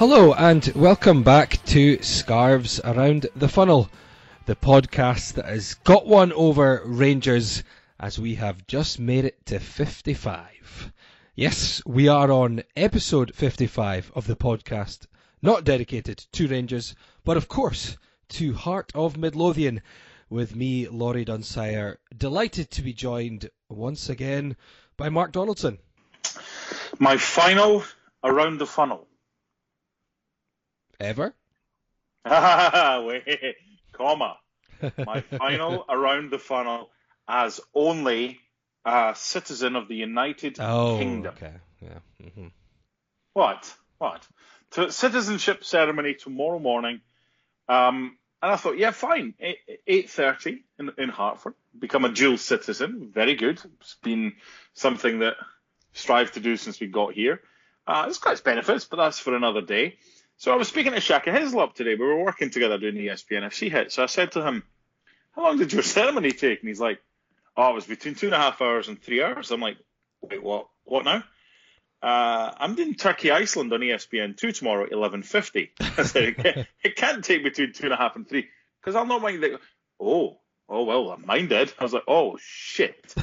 Hello and welcome back to Scarves Around the Funnel, the podcast that has got one over Rangers as we have just made it to 55. Yes, we are on episode 55 of the podcast, not dedicated to Rangers, but of course to Heart of Midlothian, with me, Laurie Dunsire, delighted to be joined once again by Mark Donaldson. My final Around the Funnel. Ever? Wait, comma. My final Around the Funnel as only a citizen of the United Kingdom. Okay. Yeah. Mm-hmm. What? To citizenship ceremony tomorrow morning. And I thought, yeah, fine. 8:30 in Hartford. Become a dual citizen. Very good. It's been something that strive to do since we got here. It's got its benefits, but that's for another day. So I was speaking to Shaka Hislop today. We were working together doing the ESPN FC hit. So I said to him, how long did your ceremony take? And he's like, it was between 2.5 hours and 3 hours. I'm like, wait, what now? I'm doing Turkey Iceland on ESPN 2 tomorrow at 11:50. I said, it can't take between 2.5 and 3, because I'll not mind that. Well, mine did. I was like, oh, shit.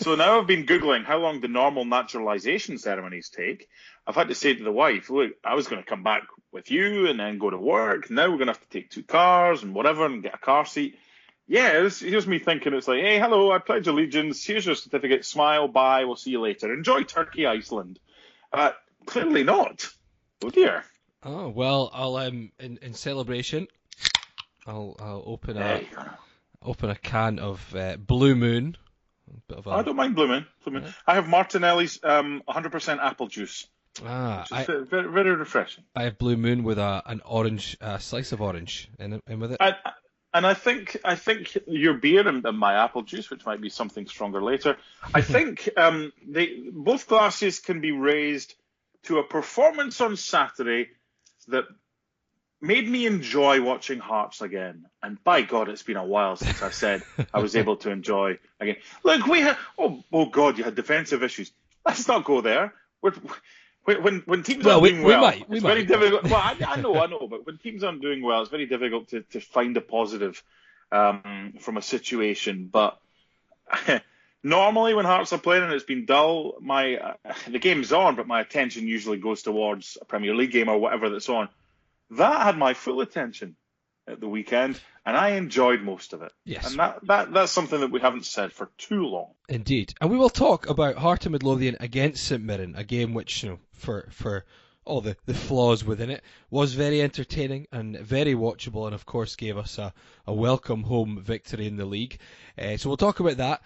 So now I've been Googling how long the normal naturalization ceremonies take. I've had to say to the wife, look, I was going to come back with you and then go to work. Now we're going to have to take 2 cars and whatever and get a car seat. Yeah, here's me thinking, it's like, hey, hello, I pledge allegiance. Here's your certificate. Smile, bye, we'll see you later. Enjoy Turkey Iceland. Clearly not. Oh, dear. Oh, well, I'll in celebration, I'll open a can of Blue Moon. I don't mind Blue Moon. Yeah. I have Martinelli's 100% apple juice. Very, very refreshing. I have Blue Moon with an orange, slice of orange in with it. And I think your beer and my apple juice, which might be something stronger later, I think both glasses can be raised to a performance on Saturday that made me enjoy watching Hearts again. And by God, it's been a while since I said I was able to enjoy again. Look, we had... Oh, God, you had defensive issues. Let's not go there. When teams aren't doing well, it's very difficult. Well, I know, but when teams aren't doing well, it's very difficult to find a positive from a situation. But normally when Hearts are playing and it's been dull, the game's on, but my attention usually goes towards a Premier League game or whatever that's on. That had my full attention at the weekend, and I enjoyed most of it. Yes. And that's something that we haven't said for too long. Indeed. And we will talk about Heart of Midlothian against St Mirren, a game which, for all the flaws within it, was very entertaining and very watchable, and of course gave us a welcome home victory in the league. So we'll talk about that.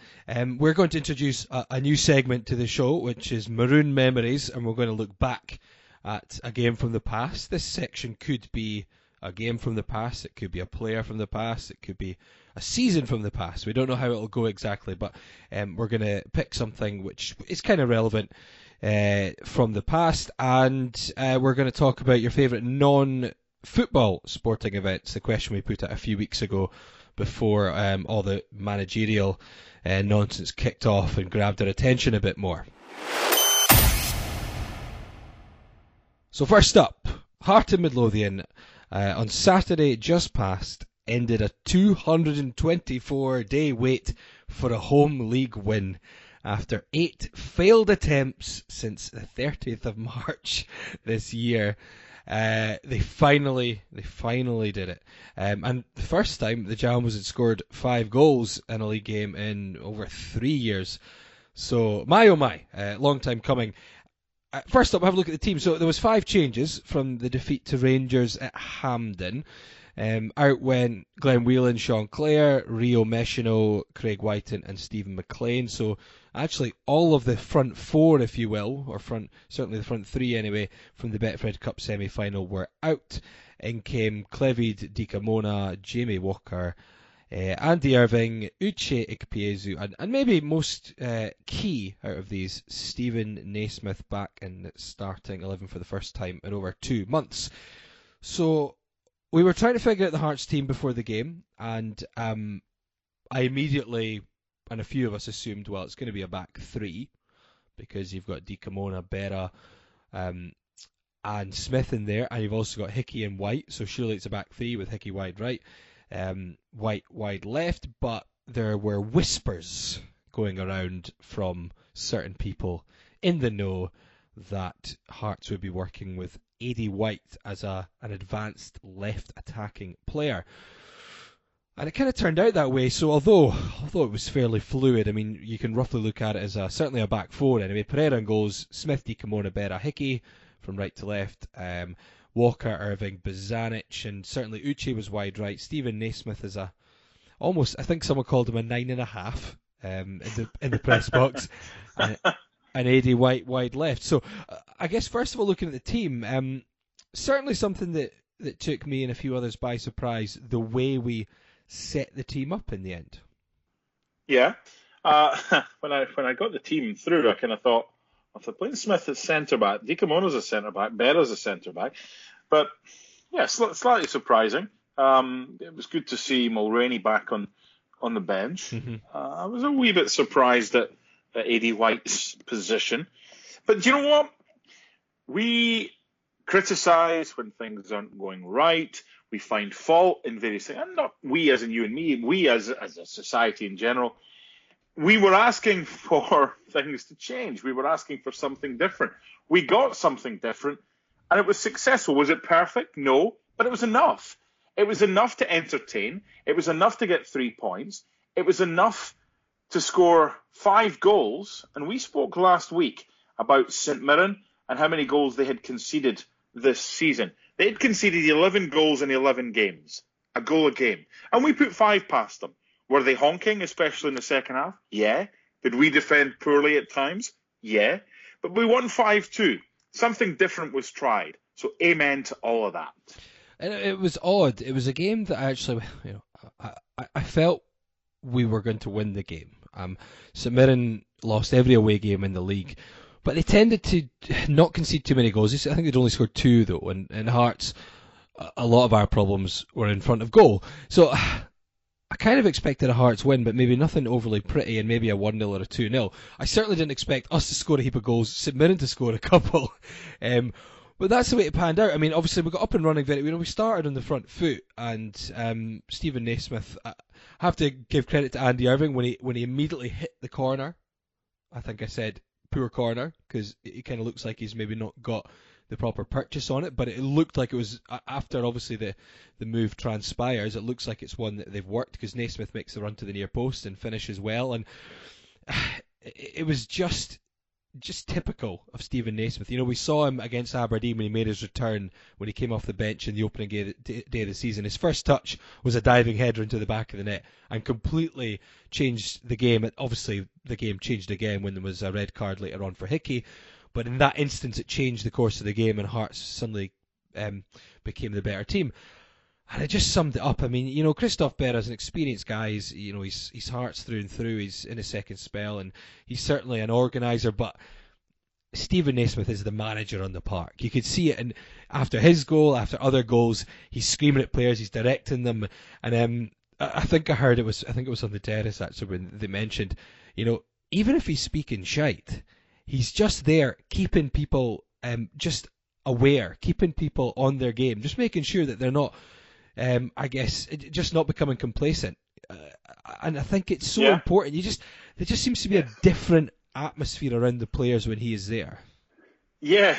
We're going to introduce a new segment to the show, which is Maroon Memories, and we're going to look back at a game from the past. This section could be a game from the past, it could be a player from the past, it could be a season from the past. We don't know how it'll go exactly, but we're going to pick something which is kind of relevant from the past, and we're going to talk about your favourite non-football sporting events, the question we put out a few weeks ago before all the managerial nonsense kicked off and grabbed our attention a bit more. So first up, Heart of Midlothian on Saturday just past ended a 224-day wait for a home league win after 8 failed attempts since the 30th of March this year. They finally did it. And the first time the Jambos had scored 5 goals in a league game in over 3 years. So my oh my, long time coming. First up, have a look at the team. So there was 5 changes from the defeat to Rangers at Hampden. Out went Glenn Whelan, Sean Clare, Rio Meshino, Craig Whiten and Stephen McLean. So actually all of the front 4, if you will, or certainly the front 3 anyway, from the Betfred Cup semi-final were out. In came Clevid Dikamanu, Jamie Walker, Andy Irving, Uche Ikpeazu, and maybe most key out of these, Stephen Naismith back in starting 11 for the first time in over 2 months. So we were trying to figure out the Hearts team before the game, and I immediately, and a few of us assumed, well, it's going to be a back 3, because you've got Dikamona, Berra, and Smith in there, and you've also got Hickey and White, so surely it's a back three with Hickey wide right, White wide left, but there were whispers going around from certain people in the know that Hearts would be working with A.D. White as an advanced left attacking player. And it kind of turned out that way, so although it was fairly fluid, I mean, you can roughly look at it as certainly a back four anyway. Pereira in goals, Smith, Dikamanu, Berra, Hickey from right to left, Walker, Irving, Bozanić, and certainly Uche was wide right. Stephen Naismith is I think someone called him a 9.5 in the press box. And A.D. White wide left. So I guess first of all, looking at the team, certainly something that took me and a few others by surprise, the way we set the team up in the end. Yeah. When I got the team through, I kind of thought, if they're playing Smith at centre-back, Dikamonu's a centre-back, Berra's a centre-back. But, yeah, slightly surprising. It was good to see Mulraney back on the bench. Mm-hmm. I was a wee bit surprised at A.D. White's position. But do you know what? We criticise when things aren't going right. We find fault in various things. And not we as in you and me, we as a society in general. We were asking for things to change. We were asking for something different. We got something different, and it was successful. Was it perfect? No, but it was enough. It was enough to entertain. It was enough to get 3 points. It was enough to score 5 goals. And we spoke last week about St Mirren and how many goals they had conceded this season. They had conceded 11 goals in 11 games, a goal a game. And we put 5 past them. Were they honking, especially in the second half? Yeah. Did we defend poorly at times? Yeah. But we won 5-2. Something different was tried. So amen to all of that. And it was odd. It was a game that actually, you know, I felt we were going to win the game. St Mirren lost every away game in the league, but they tended to not concede too many goals. I think they'd only scored 2, though, and Hearts, a lot of our problems were in front of goal. So I kind of expected a Hearts win, but maybe nothing overly pretty, and maybe a 1-0 or a 2-0. I certainly didn't expect us to score a heap of goals, St Mirren to score a couple. But that's the way it panned out. I mean, obviously we got up and running very, we started on the front foot, and Stephen Naismith, I have to give credit to Andy Irving when he immediately hit the corner. I think I said poor corner because it kind of looks like he's maybe not got the proper purchase on it, but it looked like it was, after obviously the move transpires, it looks like it's one that they've worked because Naismith makes the run to the near post and finishes well, and it was just typical of Stephen Naismith. You know, we saw him against Aberdeen when he made his return, when he came off the bench in the opening day of the season. His first touch was a diving header into the back of the net and completely changed the game. And obviously, the game changed again when there was a red card later on for Hickey. But in that instance, it changed the course of the game and Hearts suddenly became the better team. And I just summed it up. I mean, you know, Christoph Berra is an experienced guy. He's Hearts through and through. He's in his second spell, and he's certainly an organiser. But Stephen Naismith is the manager on the park. You could see it, and after his goal, after other goals, he's screaming at players, he's directing them. And I think it was on the terrace actually when they mentioned, you know, even if he's speaking shite, he's just there keeping people just aware, keeping people on their game, just making sure that they're not. I guess just not becoming complacent, and I think it's so important. There just seems to be a different atmosphere around the players when he is there. Yeah,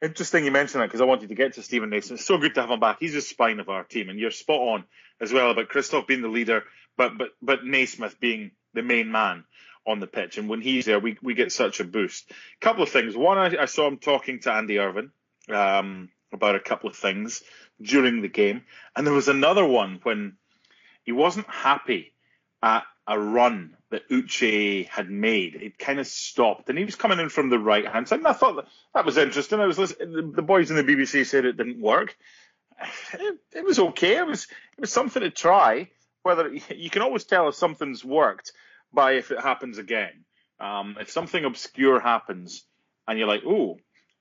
interesting you mentioned that because I wanted to get to Stephen Naismith. It's so good to have him back. He's the spine of our team, and you're spot on as well about Christoph being the leader, but Naismith being the main man on the pitch. And when he's there, we get such a boost. A couple of things. One, I saw him talking to Andy Irvin about a couple of things during the game. And there was another one when he wasn't happy at a run that Uche had made. It kind of stopped, and he was coming in from the right-hand side. And I thought that was interesting. I was listening. The boys in the BBC said it didn't work. It was okay. It was something to try. Whether you can always tell if something's worked by if it happens again. If something obscure happens and you're like, ooh,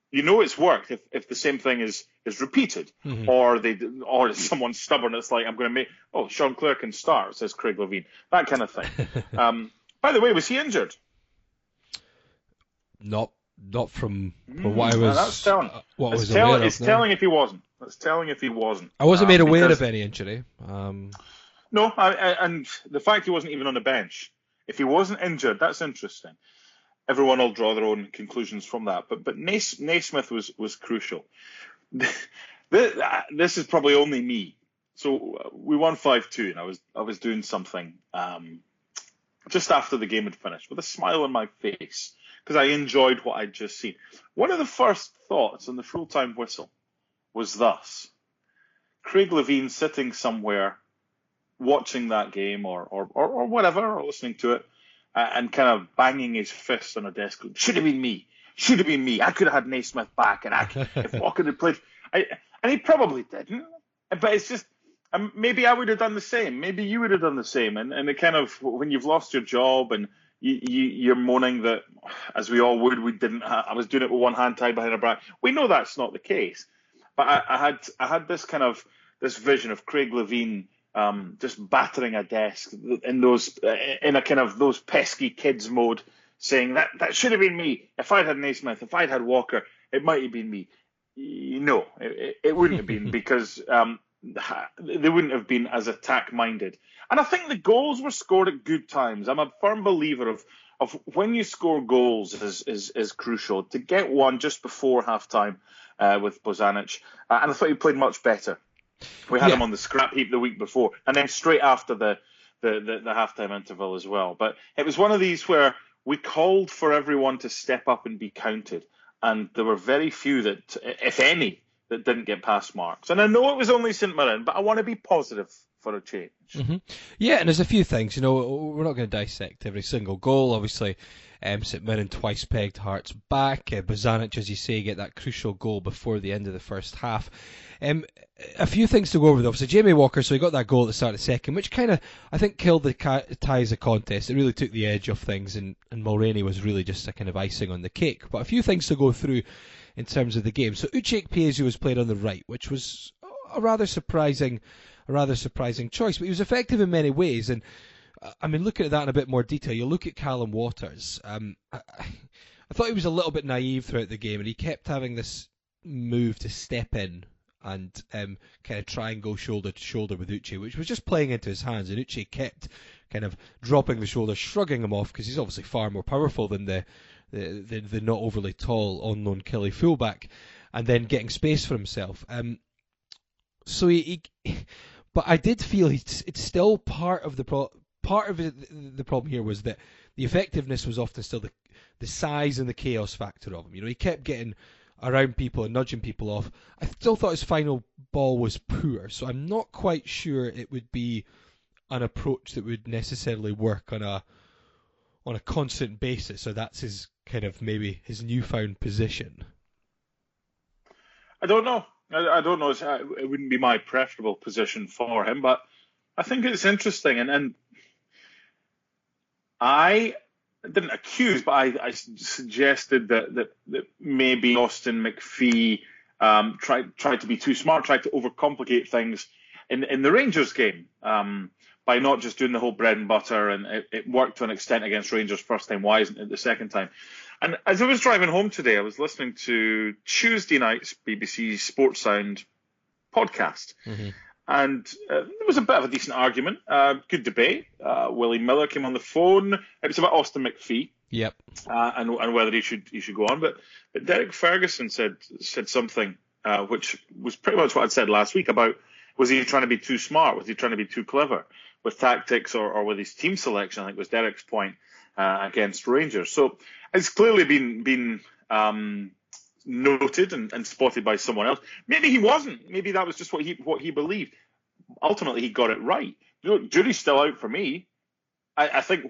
you know it's worked if the same thing is repeated, mm-hmm. or it's someone stubborn. It's like, I'm going to make, Sean Clare can start, says Craig Levine, that kind of thing. By the way, was he injured? Not Not from what I was. That's telling. What it's was tell, aware it's of telling there. If he wasn't. It's telling if he wasn't. I wasn't made aware of any injury. No, and the fact he wasn't even on the bench. If he wasn't injured, that's interesting. Everyone will draw their own conclusions from that. But Naismith was crucial. This is probably only me. So we won 5-2, and I was doing something just after the game had finished with a smile on my face because I enjoyed what I'd just seen. One of the first thoughts on the full-time whistle was thus: Craig Levein sitting somewhere watching that game or whatever, or listening to it, and kind of banging his fist on a desk. Should have been me. Should have been me. I could have had Naismith back, and if Walker had played... And he probably didn't. But it's just... maybe I would have done the same. Maybe you would have done the same. And it kind of... When you've lost your job and you're moaning that, as we all would, we didn't... I was doing it with one hand tied behind a back. We know that's not the case. But I had this kind of... This vision of Craig Levein... just battering a desk in a kind of those pesky kids mode, saying that should have been me. If I'd had Naismith, if I'd had Walker, it might have been me. No, it wouldn't have been, because they wouldn't have been as attack minded. And I think the goals were scored at good times. I'm a firm believer of when you score goals is crucial. To get one just before half time with Bozanić, and I thought he played much better. We had him on the scrap heap the week before, and then straight after the halftime interval as well. But it was one of these where we called for everyone to step up and be counted, and there were very few that, if any, that didn't get past marks. And I know it was only St Mirren, but I want to be positive for a change. Mm-hmm. Yeah, and there's a few things. You know, we're not going to dissect every single goal, obviously. St Mirren twice pegged Hearts back. Bozanić, as you say, get that crucial goal before the end of the first half. A few things to go over, though. So Jamie Walker, so he got that goal at the start of the second, which kind of, I think, killed the ties of contest. It really took the edge off things, and Mulraney was really just a kind of icing on the cake. But a few things to go through in terms of the game. So Uche Ikpeazu was played on the right, which was a rather surprising choice, but he was effective in many ways. And I mean, looking at that in a bit more detail, you look at Callum Waters. I thought he was a little bit naive throughout the game, and he kept having this move to step in and kind of try and go shoulder to shoulder with Uche, which was just playing into his hands, and Uche kept kind of dropping the shoulder, shrugging him off, because he's obviously far more powerful than the not overly tall, unknown Kelly fullback, and then getting space for himself. So but I did feel it's still part of the problem. Part of the problem here was that the effectiveness was often still the size and the chaos factor of him. You know, he kept getting around people and nudging people off. I still thought his final ball was poor, so I'm not quite sure it would be an approach that would necessarily work on a constant basis. So that's his kind of maybe his newfound position. I don't know. I don't know. It wouldn't be my preferable position for him, but I think it's interesting. And I didn't accuse, but I suggested that maybe Austin McPhee tried to be too smart, tried to overcomplicate things in the Rangers game by not just doing the whole bread and butter. And it worked to an extent against Rangers first time. Why isn't it the second time? And as I was driving home today, I was listening to Tuesday night's BBC Sports Sound podcast. Mm-hmm. And there was a bit of a decent argument, good debate. Willie Miller came on the phone. It was about Austin McPhee, yep, and whether he should go on. But Derek Ferguson said something which was pretty much what I'd said last week about, was he trying to be too smart? Was he trying to be too clever with tactics or with his team selection? I think was Derek's point against Rangers. So it's clearly been noted and spotted by someone else. Maybe he wasn't. Maybe that was just what he believed. Ultimately, he got it right. Look, jury's still out for me. I think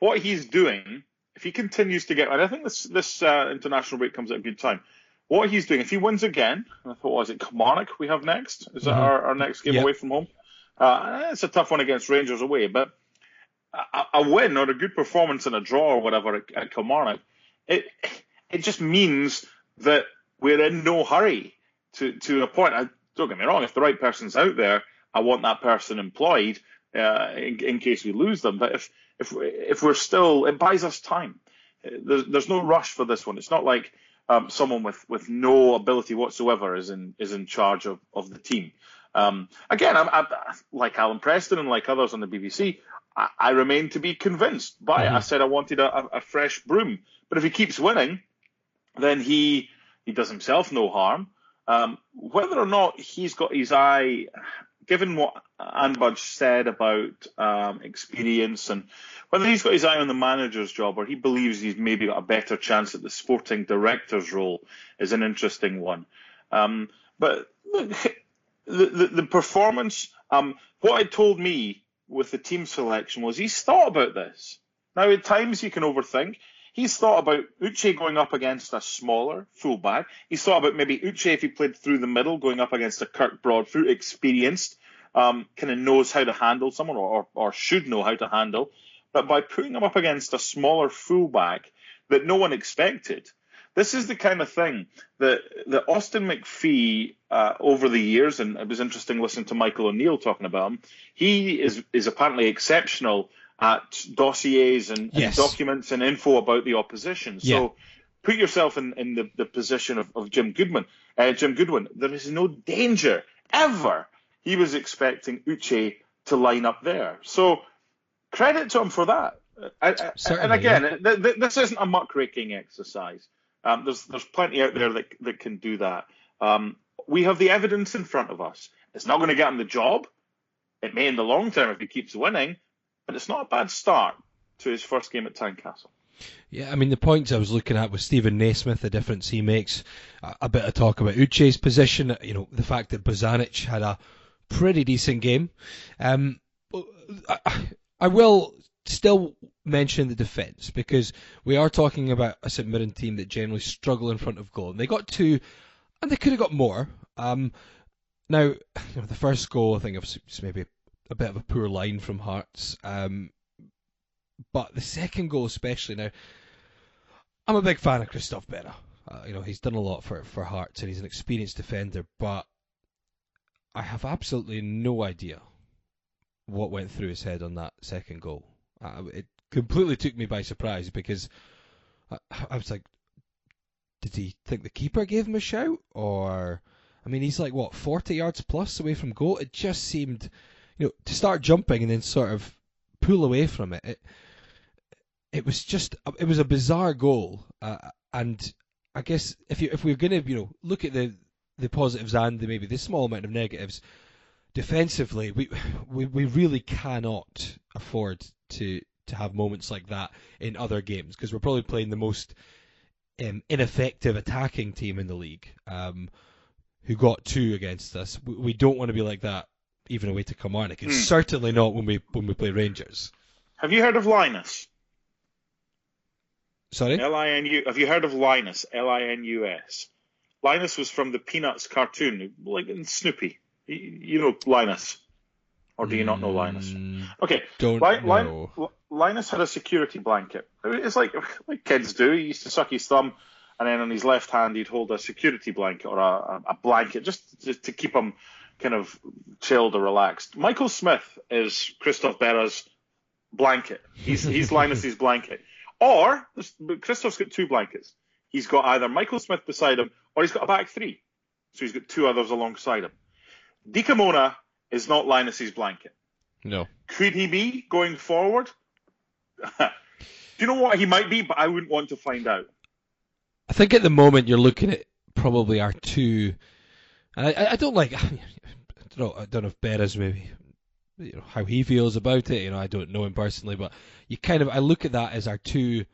what he's doing, if he continues to get, and I think this international break comes at a good time. What he's doing, if he wins again, and I thought, is it Kilmarnock we have next? Is that our next game away from home? It's a tough one against Rangers away, but a win or a good performance in a draw or whatever at Kilmarnock, it just means that we're in no hurry to appoint. Don't get me wrong, if the right person's out there, I want that person employed in case we lose them. But if we're still, it buys us time. there's no rush for this one. It's not like someone with no ability whatsoever is in charge of the team. Again, I'm like Alan Preston and like others on the BBC, I remain to be convinced by it. I said I wanted a fresh broom, but if he keeps winning, then he does himself no harm. Whether or not he's got his eye, given what Anbudge said about experience, and whether he's got his eye on the manager's job or he believes he's maybe got a better chance at the sporting director's role, is an interesting one. But the performance, what it told me with the team selection was he's thought about this. Now, at times you can overthink. He's thought about Uche going up against a smaller fullback. He's thought about maybe Uche, if he played through the middle, going up against a Kirk Broadfoot, experienced, kind of knows how to handle someone or should know how to handle. But by putting him up against a smaller fullback that no one expected, this is the kind of thing that Austin McPhee, over the years, and it was interesting listening to Michael O'Neill talking about him, he is apparently exceptional at dossiers and documents and info about the opposition. Yeah. So put yourself in the position of Jim Goodwin. There is no danger ever he was expecting Uche to line up there. So credit to him for that. This isn't a muckraking exercise. There's plenty out there that can do that. We have the evidence in front of us. It's not going to get him the job. It may in the long term if he keeps winning. But it's not a bad start to his first game at Tynecastle. Yeah, I mean, the points I was looking at with Stephen Naismith, the difference he makes, a bit of talk about Uche's position, you know, the fact that Bozanić had a pretty decent game. I will still mention the defence, because we are talking about a St Mirren team that generally struggle in front of goal. And they got two, and they could have got more. Now, you know, the first goal, I think, was maybe a bit of a poor line from Hearts, but the second goal especially. Now, I'm a big fan of Christoph Berra. You know, he's done a lot for Hearts and he's an experienced defender, but I have absolutely no idea what went through his head on that second goal. It completely took me by surprise, because I was like, did he think the keeper gave him a shout? Or, I mean, he's like, what, 40 yards plus away from goal? It just seemed... You know, to start jumping and then sort of pull away from it, it was a bizarre goal. And I guess if we're going to, you know, look at the positives and maybe the small amount of negatives, defensively, we really cannot afford to have moments like that in other games, because we're probably playing the most ineffective attacking team in the league, who got two against us. We don't want to be like that. Even away to Kilmarnock. It's certainly not when we play Rangers. Have you heard of Linus? Sorry? L-I-N-U. Have you heard of Linus? L-I-N-U-S. Linus was from the Peanuts cartoon, like in Snoopy. You know Linus. Or do you not know Linus? Okay. Don't know. Linus had a security blanket. It's like kids do. He used to suck his thumb, and then on his left hand he'd hold a security blanket or a blanket just to keep him kind of chilled or relaxed. Michael Smith is Christoph Berra's blanket. He's Linus's blanket. Or Christoph's got two blankets. He's got either Michael Smith beside him, or he's got a back three. So he's got two others alongside him. Dikamanu is not Linus's blanket. No. Could he be going forward? Do you know what he might be? But I wouldn't want to find out. I think at the moment you're looking at probably our two. And I don't like. I don't know if Berra's maybe, you know, how he feels about it. You know, I don't know him personally, but you kind of, I look at that as our two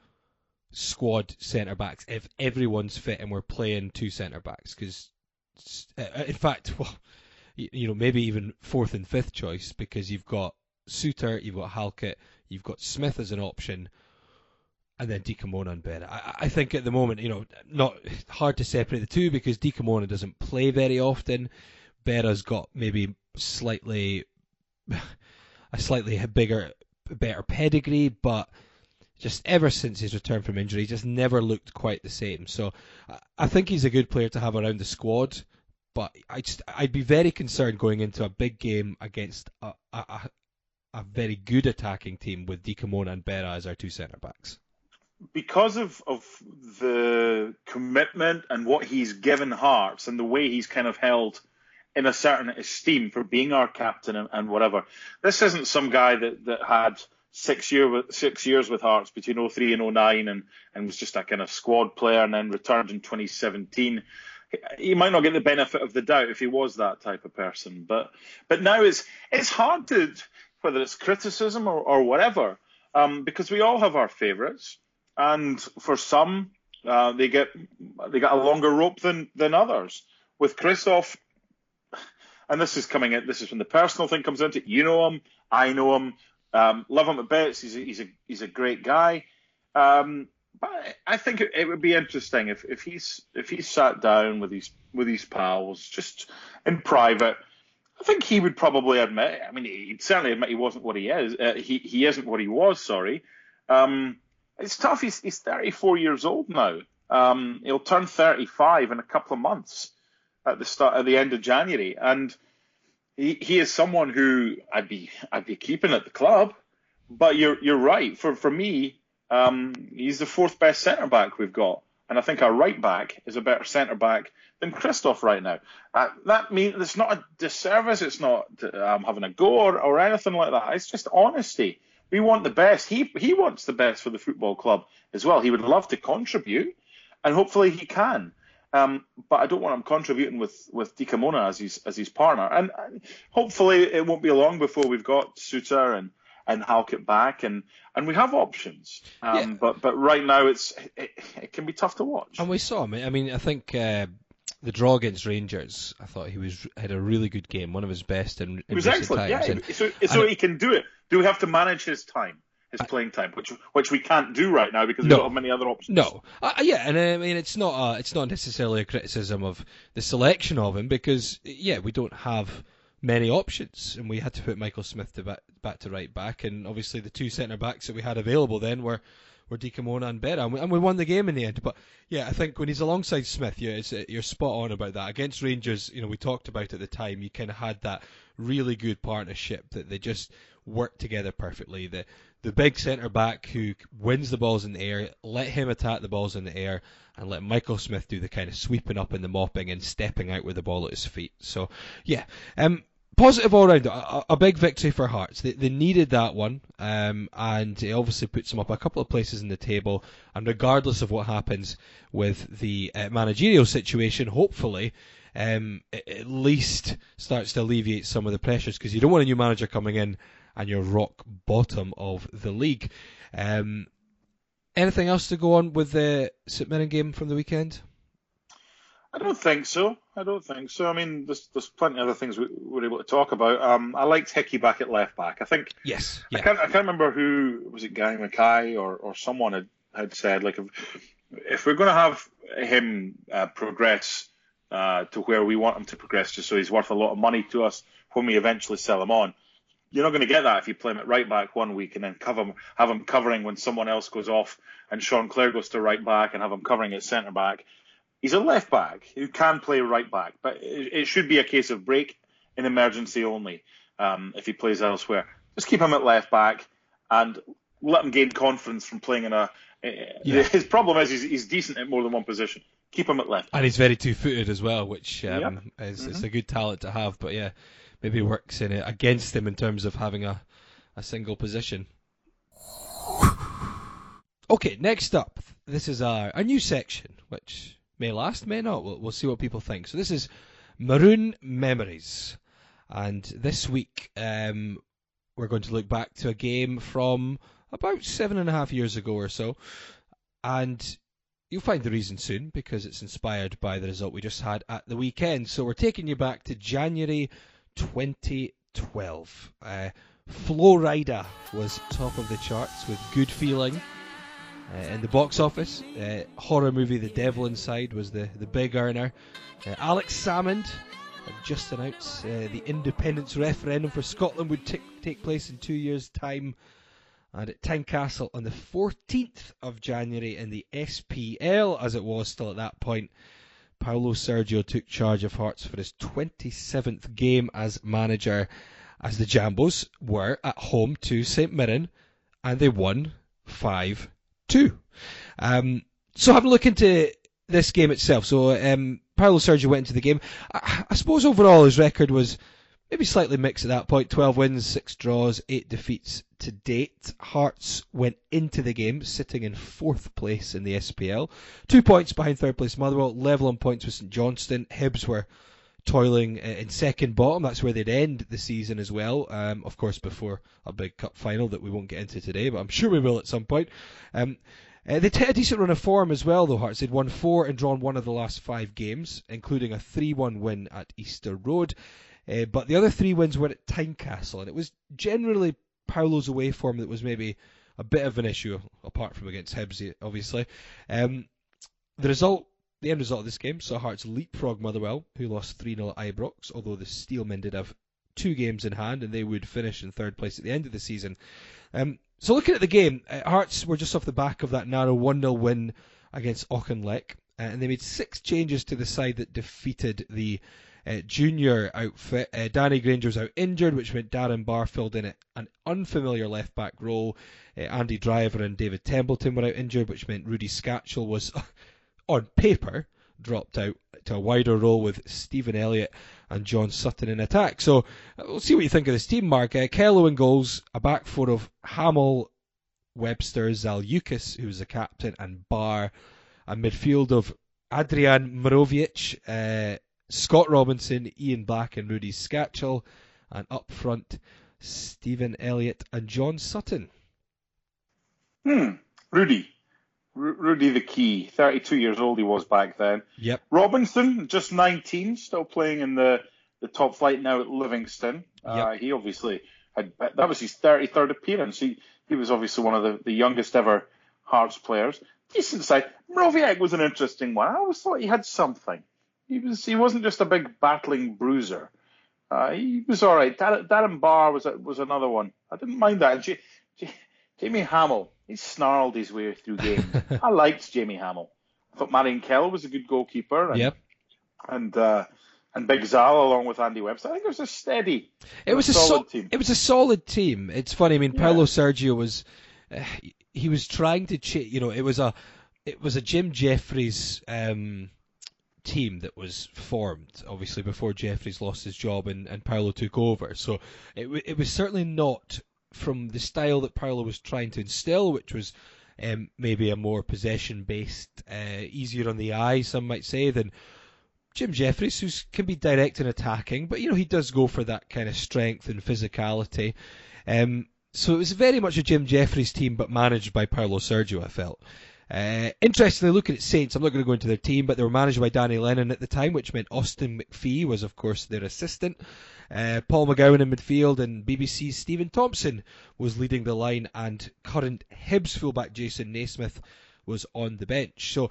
squad centre backs if everyone's fit and we're playing two centre backs, because in fact, well, you know, maybe even fourth and fifth choice, because you've got Suter, you've got Halkett, you've got Smith as an option, and then Dikamanu and Berra. I think at the moment, you know, not hard to separate the two, because Dikamanu doesn't play very often. Berra's got maybe a slightly bigger, better pedigree, but just ever since his return from injury, he just never looked quite the same. So I think he's a good player to have around the squad, but I'd be very concerned going into a big game against a very good attacking team with Dikamanu and Berra as our two centre backs. because of the commitment and what he's given Hearts and the way he's kind of held in a certain esteem for being our captain and whatever, this isn't some guy that had six years with Hearts between 03 and 09 and was just a kind of squad player and then returned in 2017. He might not get the benefit of the doubt if he was that type of person. But now it's hard to, whether it's criticism or whatever, because we all have our favourites. And for some, they get a longer rope than others. With Christoph, and this is when the personal thing comes into it. You know him, I know him, love him to bits. He's a great guy. But I think it would be interesting if he's sat down with his pals just in private. I think he would probably admit. I mean, he'd certainly admit he wasn't what he is. He isn't what he was. Sorry. It's tough. He's 34 years old now. He'll turn 35 in a couple of months at the end of January, and he is someone who I'd be keeping at the club. But you're right. For me. He's the fourth best centre-back we've got, and I think our right-back is a better centre-back than Christoph right now. That means it's not a disservice, it's not having a go or anything like that. It's just honesty. We want the best. He wants the best for the football club as well. He would love to contribute, and hopefully he can. But I don't want him contributing with Dikamanu as his partner. And hopefully it won't be long before we've got Suter and Halkett back, and we have options. But right now it can be tough to watch. And we saw him. I mean, I think the draw against Rangers, I thought he had a really good game, one of his best in recent times. He was excellent, yeah. And, so he can do it. Do we have to manage his time? His playing time, which we can't do right now because we don't have many other options. No, yeah, and I mean it's not necessarily a criticism of the selection of him because we don't have many options, and we had to put Michael Smith back to right back, and obviously the two centre backs that we had available then were Dikamanu and Berra, and we won the game in the end. But yeah, I think when he's alongside Smith, you're spot on about that. Against Rangers, we talked about at the time, you kind of had that really good partnership that they just worked together perfectly. The big centre back who wins the balls in the air, let him attack the balls in the air, and let Michael Smith do the kind of sweeping up and the mopping and stepping out with the ball at his feet. So yeah. Positive all round, a big victory for Hearts. They needed that one, and it obviously puts them up a couple of places in the table. And regardless of what happens with the managerial situation, hopefully it at least starts to alleviate some of the pressures, because you don't want a new manager coming in and you're rock bottom of the league. Anything else to go on with the St Mirren game from the weekend? I don't think so. I mean, there's plenty of other things we were able to talk about. I liked Hickey back at left back. I think. Yes. Yeah. I can't remember who was it, Gary Mackay or someone had said, like, if we're going to have him progress to where we want him to progress, just so he's worth a lot of money to us when we eventually sell him on, you're not going to get that if you play him at right back one week and then have him covering when someone else goes off and Sean Clare goes to right back and have him covering at centre back. He's a left back who can play right back, but it should be a case of break in emergency only. If he plays elsewhere, just keep him at left back and let him gain confidence from playing in a. Yeah. His problem is he's decent at more than one position. Keep him at left, and he's very two-footed as well, which is a good talent to have. But yeah, maybe works in it against him in terms of having a single position. Okay, next up, this is our new section, which may last, may not. We'll see what people think. So this is Maroon Memories. And this week we're going to look back to a game from about 7.5 years ago or so. And you'll find the reason soon, because it's inspired by the result we just had at the weekend. So we're taking you back to January 2012. Flo Rida was top of the charts with Good Feeling. In the box office, horror movie The Devil Inside was the big earner. Alex Salmond had just announced the independence referendum for Scotland would take place in 2 years' time. And at Tynecastle on the 14th of January in the SPL, as it was still at that point, Paulo Sergio took charge of Hearts for his 27th game as manager, as the Jambos were at home to St Mirren, and they won 5-2. two. So have a look into this game itself. So Paulo Sergio went into the game. I suppose overall his record was maybe slightly mixed at that point. 12 wins, 6 draws, 8 defeats to date. Hearts went into the game sitting in 4th place in the SPL. 2 points behind 3rd place Motherwell, level on points with St Johnstone. Hibs were toiling in second bottom. That's where they'd end the season as well, of course before a big cup final that we won't get into today, but I'm sure we will at some point. They'd hit a decent run of form as well, though, Hearts. They'd won 4 and drawn 1 of the last 5 games, including a 3-1 win at Easter Road. But the other 3 wins were at Tynecastle, and it was generally Paulo's away form that was maybe a bit of an issue, apart from against Hibs, obviously. The end result of this game saw Hearts leapfrog Motherwell, who lost 3-0 at Ibrox, although the Steelmen did have 2 games in hand, and they would finish in 3rd place at the end of the season. So looking at the game, Hearts were just off the back of that narrow 1-0 win against Auchinleck, and they made 6 changes to the side that defeated the junior outfit. Danny Granger was out injured, which meant Darren Barr filled in at an unfamiliar left-back role. Andy Driver and David Templeton were out injured, which meant Rudi Skácel was, on paper, dropped out to a wider role with Stephen Elliott and John Sutton in attack. So we'll see what you think of this team, Mark. Kello in goals, a back four of Hamill, Webster, Žaliūkas, who's the captain, and Barr. A midfield of Adrian Morovic, Scott Robinson, Ian Black and Rudi Skácel. And up front, Stephen Elliott and John Sutton. Rudi the key, 32 years old he was back then. Yep. Robinson, just 19, still playing in the top flight now at Livingston. Yep. He obviously had, that was his 33rd appearance. He was obviously one of the youngest ever Hearts players. Decent side. Mroviak was an interesting one. I always thought he had something. He wasn't just a big battling bruiser. He was all right. Darren Barr was another one. I didn't mind that. Jamie Hamill. He snarled his way through games. I liked Jamie Hamill. I thought Marion Kelly was a good goalkeeper. And, yep. And Big Zal along with Andy Webster. I think it was a steady, solid team. It was a solid team. It's funny. I mean, yeah. Paulo Sergio was, he was trying to change. You know, it was a Jim Jeffries team that was formed, obviously before Jeffries lost his job and Paulo took over. So it was certainly not from the style that Paulo was trying to instill, which was maybe a more possession-based, easier on the eye, some might say, than Jim Jeffries, who can be direct and attacking, but he does go for that kind of strength and physicality. So it was very much a Jim Jeffries team, but managed by Paulo Sergio, I felt. Interestingly, looking at Saints, I'm not going to go into their team, but they were managed by Danny Lennon at the time, which meant Austin McPhee was, of course, their assistant. Paul McGowan in midfield, and BBC's Stephen Thompson was leading the line, and current Hibs fullback Jason Naismith was on the bench. So,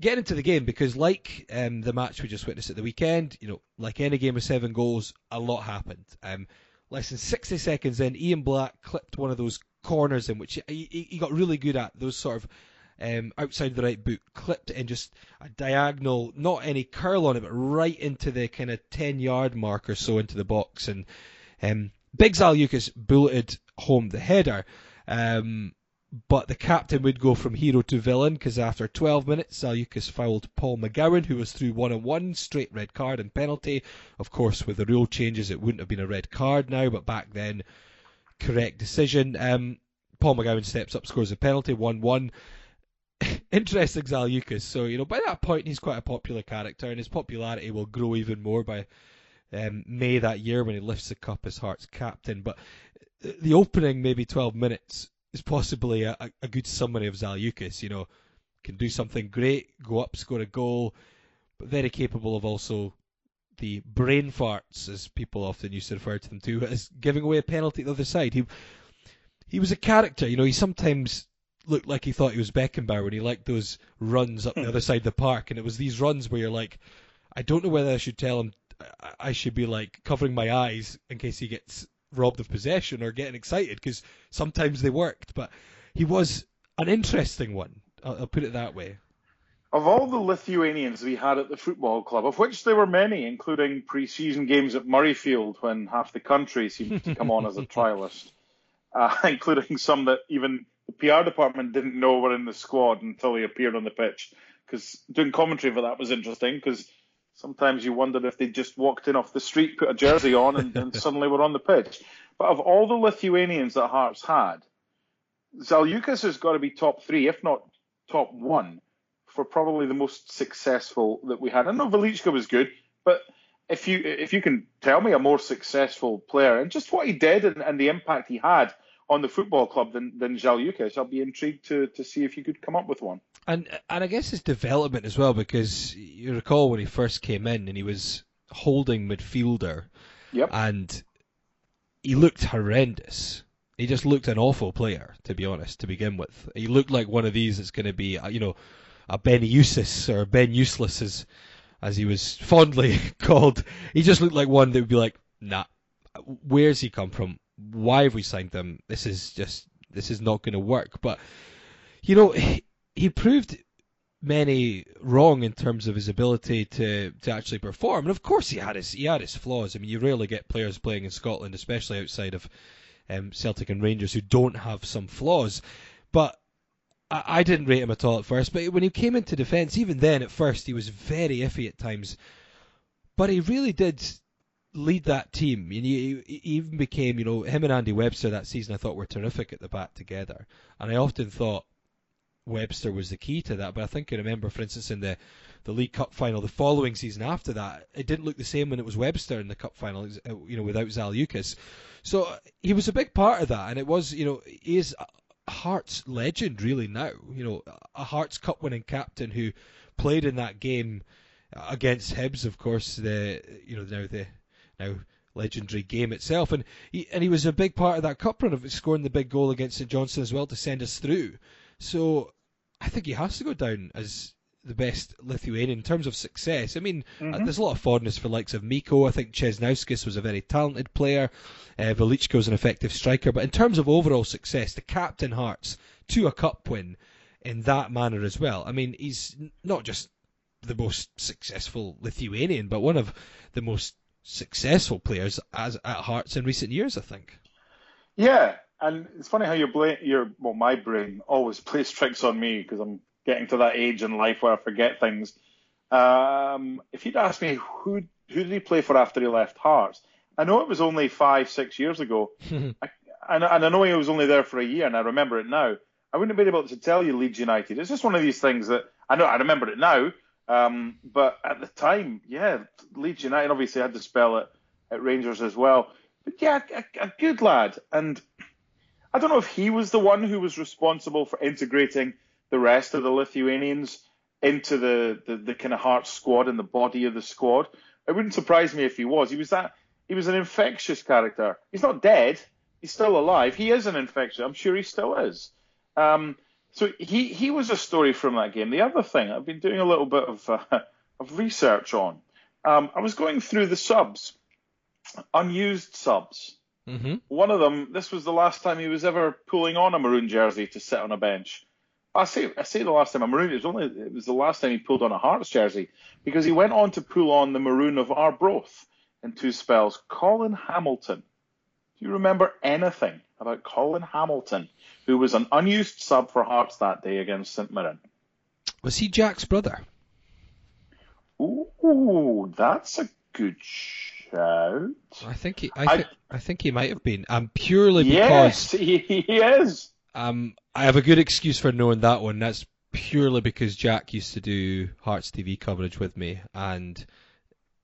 getting into the game, because like the match we just witnessed at the weekend, like any game with 7 goals, a lot happened. Less than 60 seconds in, Ian Black clipped one of those corners in which he got really good at, those sort of outside the right boot, clipped in just a diagonal, not any curl on it, but right into the kind of 10-yard mark or so into the box. And Big Žaliūkas bulleted home the header. But the captain would go from hero to villain, because after 12 minutes, Žaliūkas fouled Paul McGowan, who was through 1-on-1, straight red card and penalty. Of course, with the rule changes, it wouldn't have been a red card now, but back then, correct decision. Paul McGowan steps up, scores a penalty, 1-1. Interesting Žaliūkas. So, by that point he's quite a popular character, and his popularity will grow even more by May that year when he lifts the cup as Hearts captain. But the opening maybe 12 minutes is possibly a good summary of Žaliūkas. Can do something great, go up, score a goal, but very capable of also the brain farts, as people often used to refer to them to, as giving away a penalty at the other side. He was a character. He sometimes looked like he thought he was Beckenbauer when he liked those runs up the other side of the park, and it was these runs where you're like, I don't know whether I should tell him I should be like covering my eyes in case he gets robbed of possession or getting excited, because sometimes they worked. But he was an interesting one, I'll put it that way. Of all the Lithuanians we had at the football club, of which there were many, including pre-season games at Murrayfield when half the country seemed to come on as a trialist, including some that even the PR department didn't know were in the squad until he appeared on the pitch. Because doing commentary for that was interesting, because sometimes you wondered if they just walked in off the street, put a jersey on, and suddenly were on the pitch. But of all the Lithuanians that Hearts had, Žaliūkas has got to be top three, if not top one, for probably the most successful that we had. I know Velička was good, but if you can tell me a more successful player and just what he did and the impact he had on the football club than Žaliūkas, I'll be intrigued to see if you could come up with one. And I guess his development as well, because you recall when he first came in and he was holding midfielder, yep, and he looked horrendous. He just looked an awful player, to be honest, to begin with. He looked like one of these that's going to be, a Ben Useless, or Ben Useless as he was fondly called. He just looked like one that would be like, nah, where's he come from? Why have we signed him? This is not going to work. But, he proved many wrong in terms of his ability to actually perform. And of course he had his flaws. I mean, you rarely get players playing in Scotland, especially outside of Celtic and Rangers, who don't have some flaws. But I didn't rate him at all at first. But when he came into defence, even then at first, he was very iffy at times. But he really did lead that team. I mean, he even became, him and Andy Webster that season I thought were terrific at the back together. And I often thought Webster was the key to that. But I think I remember, for instance, in the League Cup final the following season after that, it didn't look the same when it was Webster in the Cup final, without Žaliūkas. So he was a big part of that. And it was, he is a Hearts legend really now. A Hearts Cup winning captain who played in that game against Hibs, of course, the legendary game itself, and he was a big part of that cup run, of scoring the big goal against St Johnstone as well to send us through. So I think he has to go down as the best Lithuanian in terms of success. I mean, there's a lot of fondness for likes of Miko. I think Česnauskas was a very talented player. Velička was an effective striker. But in terms of overall success, the captain Hearts to a cup win in that manner as well. I mean, he's not just the most successful Lithuanian, but one of the most successful players at Hearts in recent years, I think. Yeah, and it's funny how my brain always plays tricks on me, because I'm getting to that age in life where I forget things. If you'd asked me who did he play for after he left Hearts, I know it was only 5-6 years ago, and I know he was only there for a year, and I remember it now. I wouldn't have been able to tell you Leeds United. It's just one of these things that I know I remember it now. But at the time, yeah, Leeds United obviously had the spell at Rangers as well. But yeah, a good lad. And I don't know if he was the one who was responsible for integrating the rest of the Lithuanians into the kind of Hearts squad and the body of the squad. It wouldn't surprise me if he was. He was an infectious character. He's not dead. He's still alive. He is an infectious. I'm sure he still is. So he was a story from that game. The other thing I've been doing a little bit of research on, I was going through the subs, unused subs. Mm-hmm. One of them, this was the last time he was ever pulling on a maroon jersey to sit on a bench. I say the last time a maroon, it was the last time he pulled on a Hearts jersey, because he went on to pull on the maroon of Arbroath in two spells. Colin Hamilton. Do you remember anything about Colin Hamilton, who was an unused sub for Hearts that day against St Mirren? Was he Jack's brother? Ooh, that's a good shout. I think he might have been. Purely because... Yes, he is. I have a good excuse for knowing that one. That's purely because Jack used to do Hearts TV coverage with me, and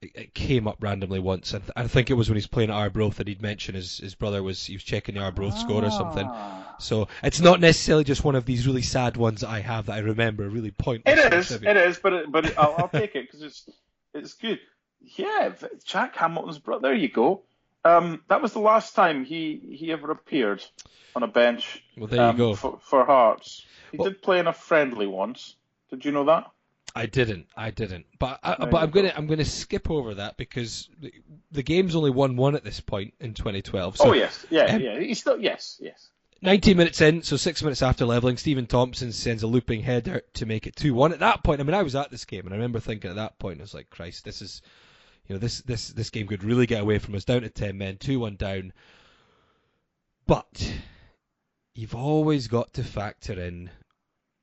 it came up randomly once. I think it was when he was playing at Arbroath that he'd mentioned his brother was checking the Arbroath score or something. So it's not necessarily just one of these really sad ones that I have that I remember, really pointless. It is, but I'll take it because it's good. Yeah, Jack Hamilton's brother. There you go. That was the last time he ever appeared on a bench. Well, there you go for Hearts. He did play in a friendly once. Did you know that? I didn't. But I'm gonna skip over that because the game's only 1-1 at this point in 2012. So, yeah. He's still yes. 19 minutes in, so 6 minutes after levelling, Stephen Thompson sends a looping header to make it 2-1. At that point, I mean, I was at this game, and I remember thinking at that point, I was like, Christ, this is, this game could really get away from us. Down to 10 men, 2-1 down. But you've always got to factor in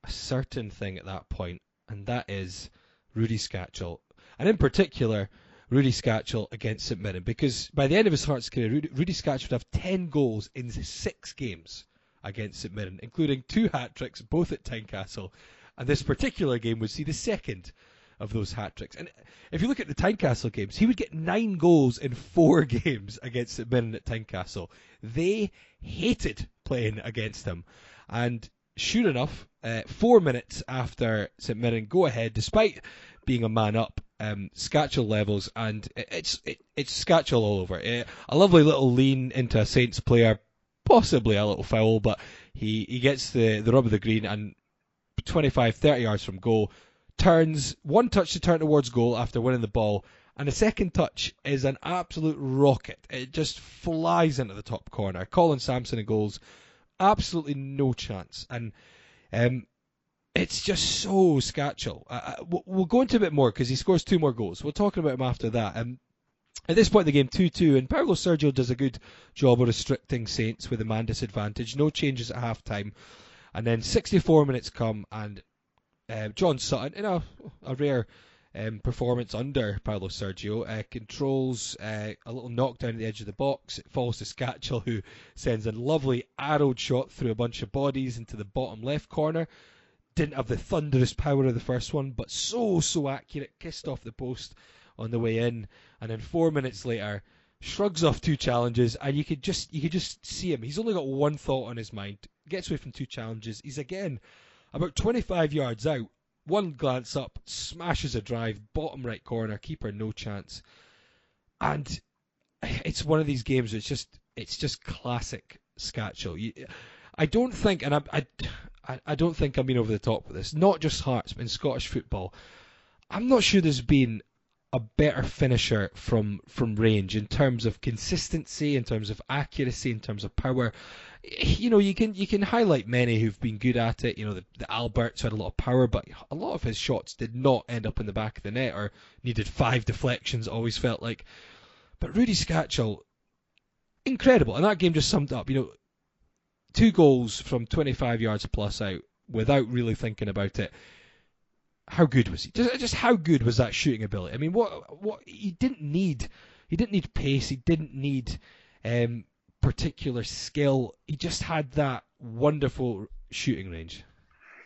a certain thing at that point, and that is Rudi Skácel. And in particular, Rudi Skácel against St Mirren, because by the end of his Hearts career, Rudi Skácel would have 10 goals in 6 games against St Mirren, including 2 hat-tricks, both at Tynecastle. And this particular game would see the second of those hat-tricks. And if you look at the Tynecastle games, he would get 9 goals in 4 games against St Mirren at Tynecastle. They hated playing against him. And sure enough, 4 minutes after St Mirren go ahead, despite being a man up, Skácel levels, and it's Skácel all over. A lovely little lean into a Saints player, possibly a little foul, but he gets the rub of the green, and 25-30 yards from goal, turns one touch to turn towards goal after winning the ball, and the second touch is an absolute rocket. It just flies into the top corner. Colin Sampson in goals, absolutely no chance. And it's just so Skácel. We'll go into a bit more because he scores 2 more goals. We're talking about him after that. At this point in the game, 2-2, and Paulo Sergio does a good job of restricting Saints with a man disadvantage. No changes at half-time. And then 64 minutes come, and John Sutton, in a rare performance under Paulo Sergio, controls a little knockdown at the edge of the box. It falls to Skácel, who sends a lovely arrowed shot through a bunch of bodies into the bottom left corner. Didn't have the thunderous power of the first one, but so accurate. Kissed off the post on the way in, and then 4 minutes later, shrugs off 2 challenges, and you could just see him. He's only got one thought on his mind. Gets away from 2 challenges. He's again about 25 yards out. One glance up, smashes a drive, bottom right corner, keeper no chance. And it's one of these games where it's just classic Skácel. I don't think, and I don't think I'm being over the top with this, not just Hearts, but in Scottish football, I'm not sure there's been a better finisher from range in terms of consistency, in terms of accuracy, in terms of power. You know, you can highlight many who've been good at it. You know, the Alberts had a lot of power, but a lot of his shots did not end up in the back of the net or needed 5 deflections, always felt like. But Rudi Skácel, incredible. And that game just summed up, you know, 2 goals from 25 yards plus out without really thinking about it. How good was he? Just how good was that shooting ability? I mean, what he didn't need pace. He didn't need particular skill. He just had that wonderful shooting range.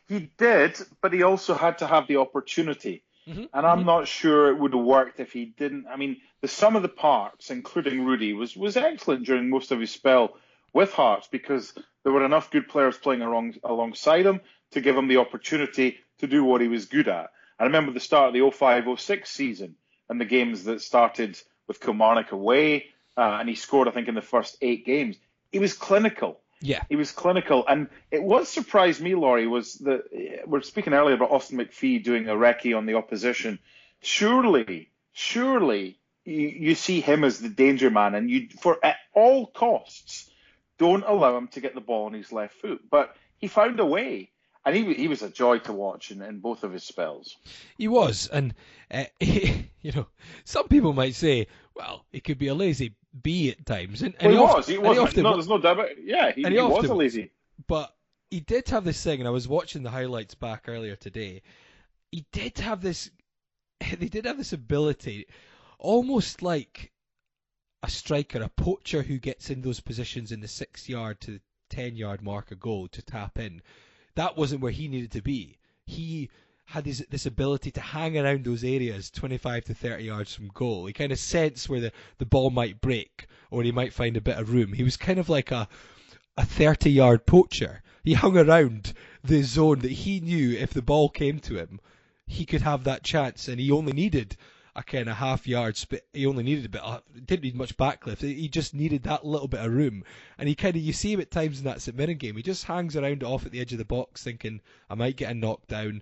He did, but he also had to have the opportunity. Mm-hmm. And I'm not sure it would have worked if he didn't. I mean, the sum of the parts, including Rudi, was excellent during most of his spell with Hearts, because there were enough good players playing alongside him to give him the opportunity to do what he was good at. I remember the start of the 05-06 season and the games that started with Kilmarnock away, and he scored, I think, in the first 8 games. He was clinical. Yeah. He was clinical. And what surprised me, Laurie, was that we're speaking earlier about Austin McPhee doing a recce on the opposition. Surely you see him as the danger man, and you, for at all costs, don't allow him to get the ball on his left foot. But he found a way. And he was a joy to watch in both of his spells. He was, and you know, some people might say, well, he could be a lazy bee at times. And well, he was. He was. There's no doubt about it. Yeah, he often was a lazy. But he did have this thing, and I was watching the highlights back earlier today. He did have this. They did have this ability, almost like a striker, a poacher who gets in those positions in the 6-yard to the 10-yard mark of goal to tap in. That wasn't where he needed to be. He had this ability to hang around those areas 25 to 30 yards from goal. He kind of sensed where the ball might break, or he might find a bit of room. He was kind of like a 30-yard poacher. He hung around the zone that he knew if the ball came to him, he could have that chance, and he only needed a kind of half-yard spit. He only needed a bit. Didn't need much backlift. He just needed that little bit of room. And he kind of, you see him at times in that St Mirren game. He just hangs around off at the edge of the box, thinking, I might get a knockdown,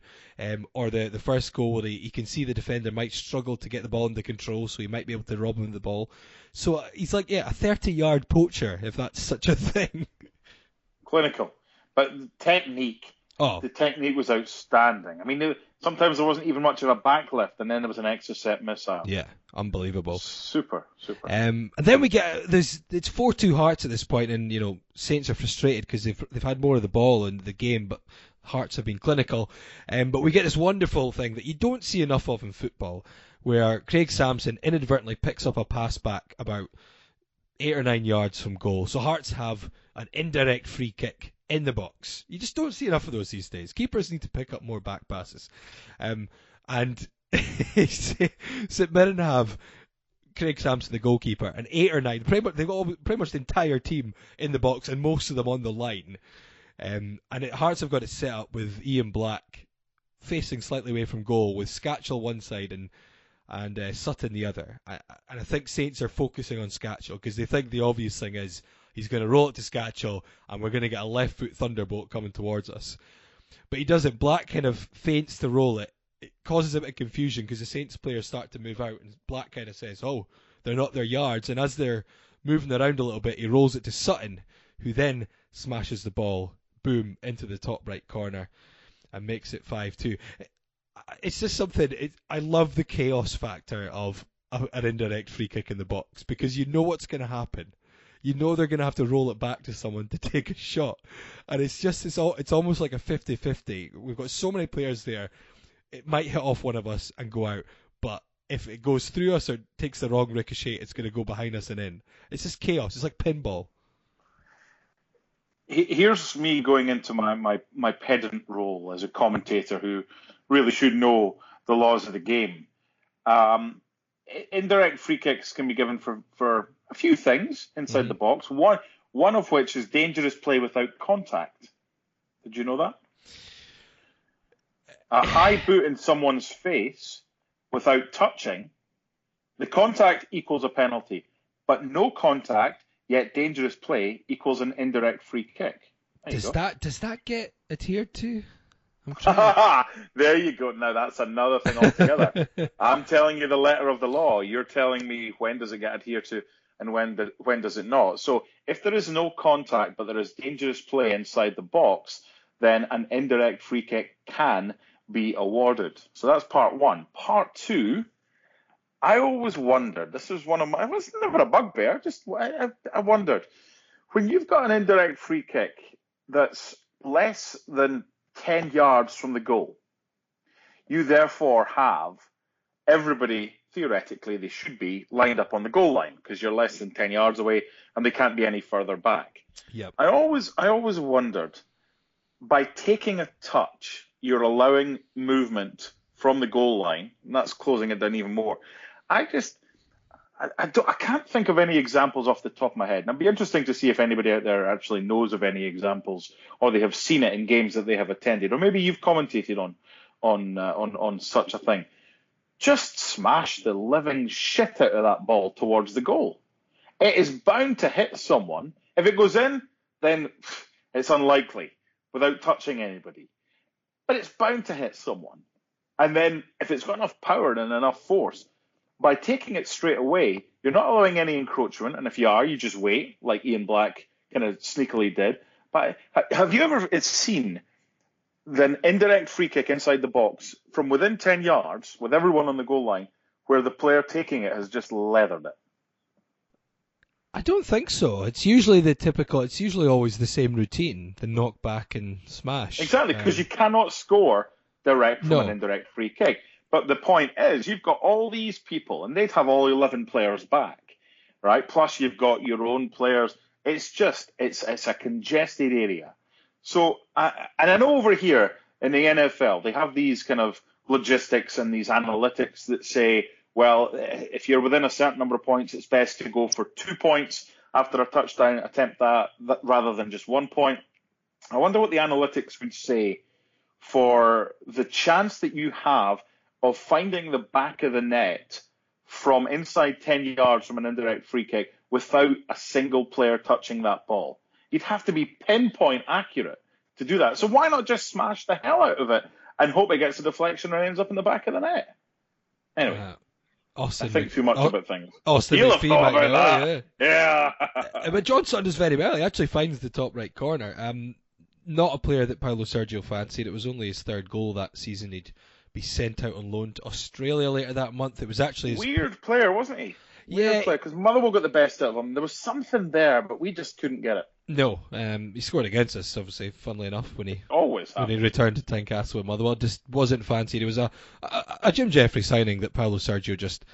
or the first goal where he can see the defender might struggle to get the ball under control, so he might be able to rob him of the ball. So he's like, yeah, a 30-yard poacher, if that's such a thing. Clinical, but technique Oh. The technique was outstanding. I mean, sometimes there wasn't even much of a backlift, and then there was an extra set missile. Yeah, unbelievable. Super, super. And then we get it's 4-2 Hearts at this point, and you know Saints are frustrated because they've had more of the ball in the game, but Hearts have been clinical. But we get this wonderful thing that you don't see enough of in football, where Craig Samson inadvertently picks up a pass back about 8 or 9 yards from goal. So Hearts have an indirect free kick in the box. You just don't see enough of those these days. Keepers need to pick up more back passes. And St Mirren have Craig Samson, the goalkeeper, and 8 or 9. They've got pretty much the entire team in the box and most of them on the line. And Hearts have got it set up with Ian Black facing slightly away from goal, with Skácel one side and Sutton the other. And I think Saints are focusing on Skácel because they think the obvious thing is he's going to roll it to Skácel and we're going to get a left foot thunderbolt coming towards us. But he doesn't. Black kind of feints to roll it. It causes a bit of confusion because the Saints players start to move out and Black kind of says, oh, they're not their yards. And as they're moving around a little bit, he rolls it to Sutton, who then smashes the ball, boom, into the top right corner and makes it 5-2. It's just something. I love the chaos factor of an indirect free kick in the box because you know what's going to happen. You know they're going to have to roll it back to someone to take a shot. And it's almost like a 50-50. We've got so many players there. It might hit off one of us and go out, but if it goes through us or takes the wrong ricochet, it's going to go behind us and in. It's just chaos. It's like pinball. Here's me going into my pedant role as a commentator who really should know the laws of the game. Indirect free kicks can be given for a few things inside the box, one of which is dangerous play without contact. Did you know that? A high boot in someone's face without touching, the contact equals a penalty, but no contact, yet dangerous play, equals an indirect free kick. Does that get adhered to? There you go. Now that's another thing altogether. I'm telling you the letter of the law. You're telling me when does it get adhered to and when does it not. So if there is no contact but there is dangerous play inside the box, then an indirect free kick can be awarded. So that's part one. Part two, I always wondered. This is one of my. It was never a bugbear. I wondered when you've got an indirect free kick that's less than 10 yards from the goal. You therefore have everybody, theoretically, they should be lined up on the goal line because you're less than 10 yards away and they can't be any further back. Yep. I always wondered, by taking a touch, you're allowing movement from the goal line, and that's closing it down even more. I can't think of any examples off the top of my head. And it'd be interesting to see if anybody out there actually knows of any examples, or they have seen it in games that they have attended, or maybe you've commentated on such a thing. Just smash the living shit out of that ball towards the goal. It is bound to hit someone. If it goes in, then it's unlikely without touching anybody. But it's bound to hit someone. And then if it's got enough power and enough force, by taking it straight away, you're not allowing any encroachment, and if you are, you just wait, like Ian Black kind of sneakily did. But have you ever seen an indirect free kick inside the box from within 10 yards, with everyone on the goal line, where the player taking it has just leathered it? I don't think so. It's usually it's usually always the same routine, the knock back and smash. Exactly, because you cannot score direct from an indirect free kick. But the point is, you've got all these people, and they'd have all 11 players back, right? Plus, you've got your own players. It's just, it's a congested area. So, and I know over here in the NFL, they have these kind of logistics and these analytics that say, well, if you're within a certain number of points, it's best to go for 2 points after a touchdown, attempt that rather than just 1 point. I wonder what the analytics would say for the chance that you have of finding the back of the net from inside 10 yards from an indirect free kick without a single player touching that ball. You'd have to be pinpoint accurate to do that. So why not just smash the hell out of it and hope it gets a deflection and ends up in the back of the net? Anyway, Austin, I think too much about things. Austin McPhee might know that. Yeah. But John Sutton does very well. He actually finds the top right corner. not a player that Paulo Sergio fancied. It was only his third goal that season. He'd be sent out on loan to Australia later that month. It was actually his weird player, wasn't he? Weird player, because Motherwell got the best out of him. There was something there, but we just couldn't get it. No, he scored against us, obviously, funnily enough, when he returned to Tynecastle and Motherwell. Just wasn't fancied. It was a Jim Jeffrey signing that Paulo Sergio just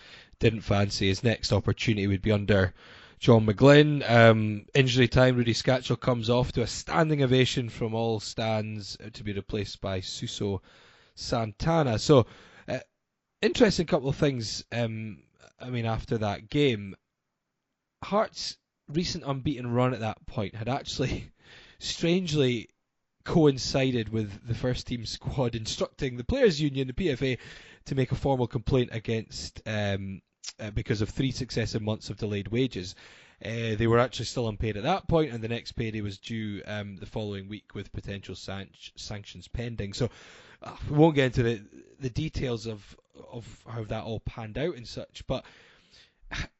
didn't fancy. His next opportunity would be under John McGlynn. Injury time, Rudi Skácel comes off to a standing ovation from all stands to be replaced by Suso Santana. So, interesting couple of things, after that game. Hearts' recent unbeaten run at that point had actually strangely coincided with the first team squad instructing the Players Union, the PFA, to make a formal complaint against because of 3 successive months of delayed wages. They were actually still unpaid at that point, and the next payday was due the following week with potential sanctions pending. So we won't get into the details of how that all panned out and such, but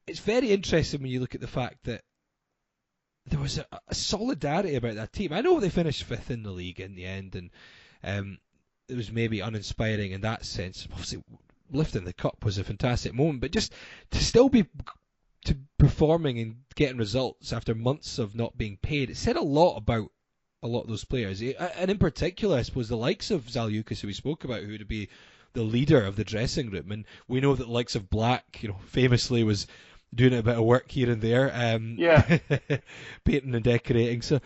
it's very interesting when you look at the fact that there was a solidarity about that team. I know they finished 5th in the league in the end, and it was maybe uninspiring in that sense. Obviously, lifting the cup was a fantastic moment, but just to still be performing and getting results after months of not being paid, it said a lot about a lot of those players. And in particular, I suppose, the likes of Žaliūkas, who we spoke about, who would be the leader of the dressing room. And we know that the likes of Black, famously was doing a bit of work here and there, painting and decorating. So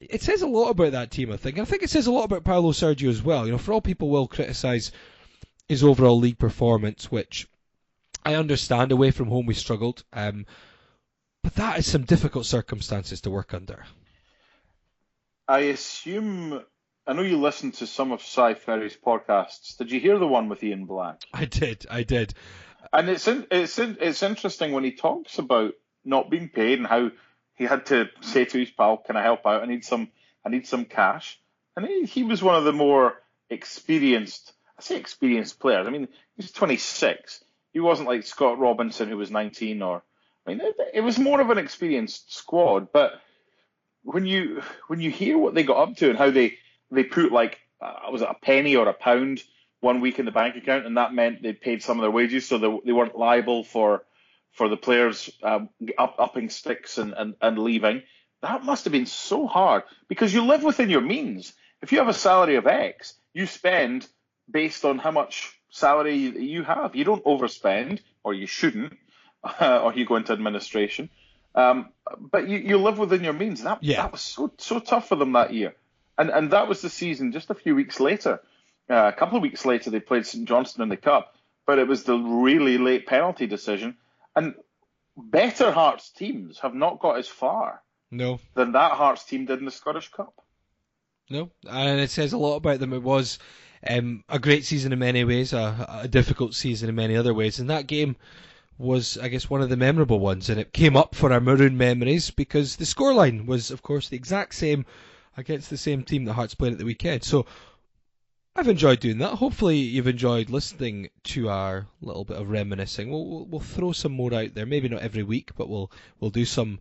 it says a lot about that team, I think. And I think it says a lot about Paulo Sergio as well. For all people will criticise his overall league performance, which I understand, away from home we struggled, but that is some difficult circumstances to work under. I know you listened to some of Cy Ferry's podcasts. Did you hear the one with Ian Black? I did. And it's interesting when he talks about not being paid and how he had to say to his pal, "Can I help out? I need some cash." And he was one of the more experienced players. He was 26. He wasn't like Scott Robinson, who was 19, it was more of an experienced squad. But when you hear what they got up to and how they put a penny or a pound one week in the bank account, and that meant they paid some of their wages, so they weren't liable for the players upping sticks and leaving. That must have been so hard, because you live within your means. If you have a salary of X, you spend based on how much salary you have. You don't overspend, or you shouldn't, or you go into administration. But you live within your means. That was so tough for them that year, and that was the season. Just a few weeks later, a couple of weeks later, they played St Johnstone in the cup, but it was the really late penalty decision. And better Hearts teams have not got as far than that Hearts team did in the Scottish Cup. No, and it says a lot about them. It was a great season in many ways, a difficult season in many other ways, and that game was, I guess, one of the memorable ones, and it came up for our maroon memories because the scoreline was, of course, the exact same against the same team that Hearts played at the weekend. So I've enjoyed doing that. Hopefully you've enjoyed listening to our little bit of reminiscing. We'll throw some more out there, maybe not every week, but we'll do some.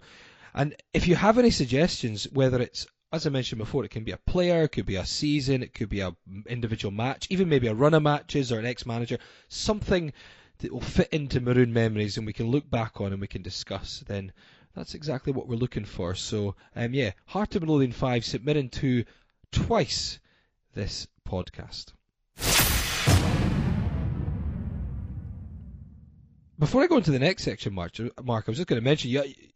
And if you have any suggestions, whether it's, as I mentioned before, it can be a player, it could be a season, it could be an individual match, even maybe a run of matches or an ex-manager, something that will fit into maroon memories and we can look back on and we can discuss, then that's exactly what we're looking for. So, Heart of Midlothian 5, St Mirren 2, twice this podcast. Before I go into the next section, Mark, I was just going to mention,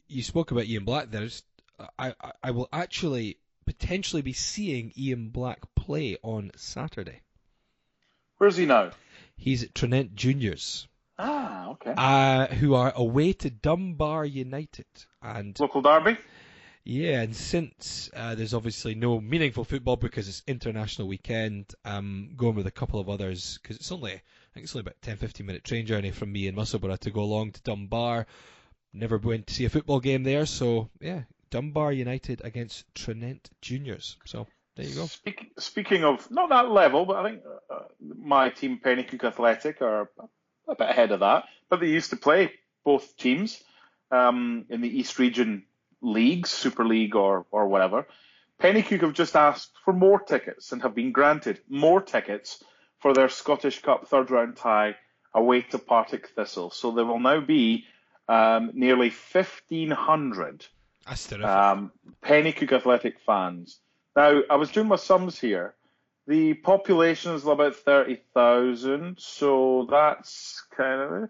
you spoke about Ian Black there. I will actually potentially be seeing Ian Black play on Saturday. Where's he now? He's at Trinent Juniors. Ah, okay. Who are away to Dunbar United. And local derby? Yeah, and since there's obviously no meaningful football because it's international weekend, I'm going with a couple of others because it's only about 10-15 minute train journey from me in Musselburgh to go along to Dunbar. Never went to see a football game there, so yeah, Dunbar United against Trinent Juniors. So there you go. Speaking of, not that level, but I think my team, Pennycook Athletic, are a bit ahead of that. But they used to play both teams in the East Region leagues, Super League or whatever. Pennycook have just asked for more tickets and have been granted more tickets for their Scottish Cup third round tie away to Partick Thistle. So there will now be nearly 1,500 Pennycook Athletic fans. Now, I was doing my sums here. The population is about 30,000, so that's kind of...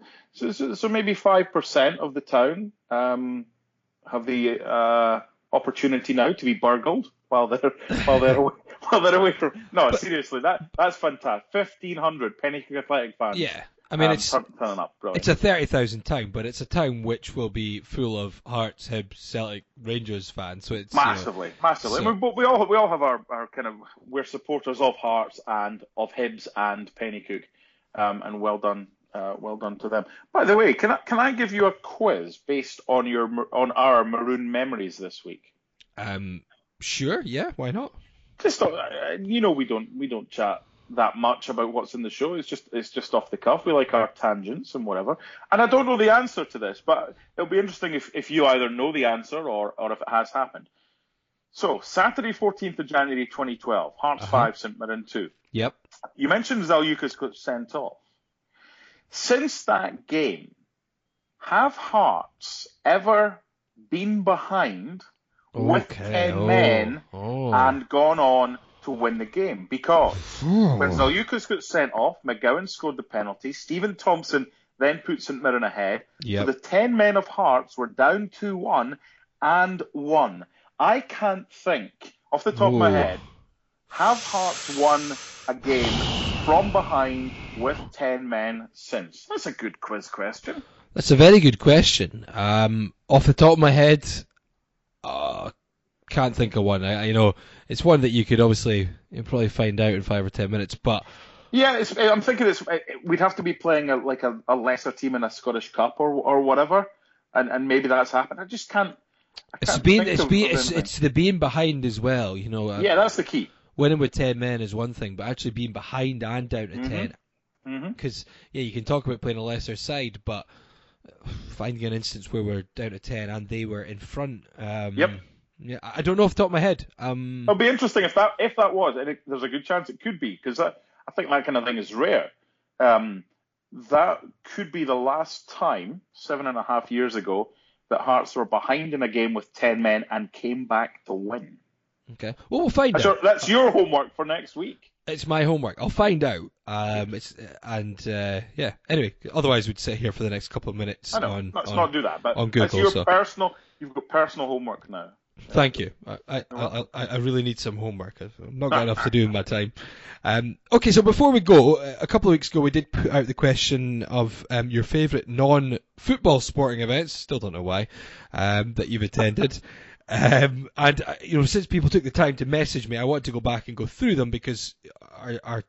So maybe 5% of the town have the opportunity now to be burgled while they're away from... No, but, seriously, that's fantastic. 1,500 Pennycook Athletic fans. Yeah, I mean, it's turning up. It's a 30,000 town, but it's a town which will be full of Hearts, Hibs, Celtic, Rangers fans. So it's massively. So. But we all have our kind of, we're supporters of Hearts and of Hibs and Pennycook, and well done to them. By the way, can I give you a quiz based on our maroon memories this week? Sure. Yeah. Why not? Just we don't chat that much about what's in the show. It's just off the cuff. We like our tangents and whatever. And I don't know the answer to this, but it'll be interesting if you either know the answer or if it has happened. So Saturday, 14th of January 2012, Hearts 5, St Mirren 2. Yep. You mentioned Žaliūkas got sent off. Since that game, have Hearts ever been behind with 10 men and gone on to win the game? Because when Žaliūkas got sent off, McGowan scored the penalty. Stephen Thompson then put St Mirren ahead. Yep. So the 10 men of Hearts were down 2-1 and won. I can't think, off the top of my head, have Hearts won a game from behind with 10 men since? That's a good quiz question. That's a very good question. Off the top of my head... can't think of one. I it's one that you could obviously probably find out in 5 or 10 minutes, but yeah, I'm thinking we'd have to be playing a lesser team in a Scottish Cup or whatever, and maybe that's happened. I just can't. It's the being behind as well, you know. Yeah, that's the key. Winning with 10 men is one thing, but actually being behind and down to 10, because you can talk about playing a lesser side, but finding an instance where we're down to 10 and they were in front. Yep. Yeah, I don't know off the top of my head. It'll be interesting if that was, and there's a good chance it could be, because I think that kind of thing is rare. That could be the last time, 7.5 years ago, that Hearts were behind in a game with 10 men and came back to win. Okay, well we'll find out. That's your homework for next week. It's my homework. I'll find out. Anyway, otherwise we'd sit here for the next couple of minutes. I know. Let's not do that. But on Google, you've got personal homework now. Thank you. I really need some homework. I'm not got enough to do in my time. Okay, so before we go, a couple of weeks ago we did put out the question of your favourite non-football sporting events. Still don't know why that you've attended. And since people took the time to message me, I wanted to go back and go through them because our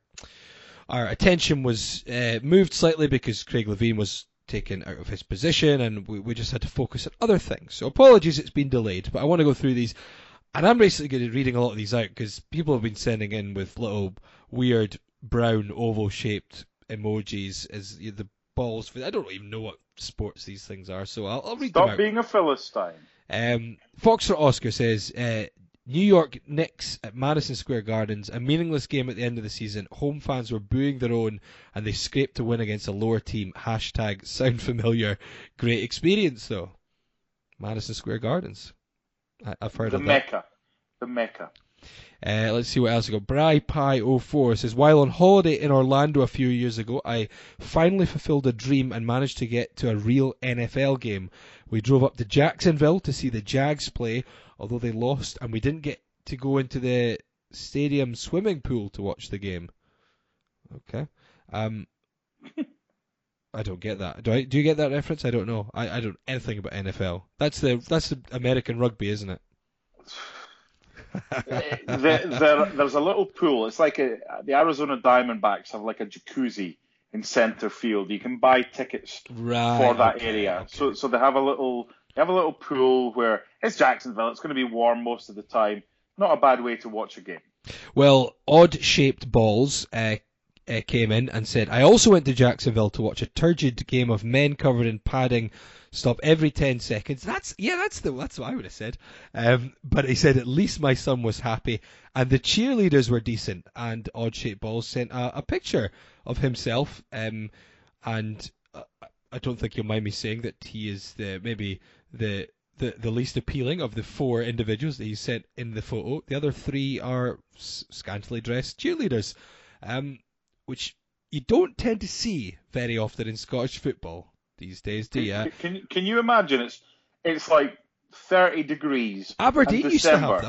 attention was moved slightly because Craig Levein was taken out of his position and we just had to focus on other things. So apologies, it's been delayed, but I want to go through these. And I'm basically good at reading a lot of these out because people have been sending in with little weird brown oval-shaped emojis as the balls. For, I don't even know what sports these things are, so I'll read them out. Stop being a Philistine. Fox or Oscar says New York Knicks at Madison Square Gardens, a meaningless game at the end of the season. Home fans were booing their own and they scraped to win against a lower team. # sound familiar. Great experience though. Madison Square Gardens. I've heard of that. The Mecca. Let's see what else we got. BriPie04 says, while on holiday in Orlando a few years ago, I finally fulfilled a dream and managed to get to a real NFL game. We drove up to Jacksonville to see the Jags play, although they lost, and we didn't get to go into the stadium swimming pool to watch the game. Okay. I don't get that. Do you get that reference? I don't know. I don't know anything about NFL. That's the American rugby, isn't it? There's a little pool. It's like the Arizona Diamondbacks have like a jacuzzi in center field. You can buy tickets for that area. Okay. So they have a little pool where it's Jacksonville. It's going to be warm most of the time. Not a bad way to watch a game. Well, odd shaped balls. came in and said, I also went to Jacksonville to watch a turgid game of men covered in padding stop every 10 seconds. That's what I would have said. But he said, at least my son was happy, and the cheerleaders were decent. And Odd Shape Balls sent a picture of himself, and I don't think you'll mind me saying that he is the least appealing of the four individuals that he sent in the photo. The other three are scantily dressed cheerleaders, which you don't tend to see very often in Scottish football these days, do you? Can you imagine? It's like 30 degrees. Aberdeen used to have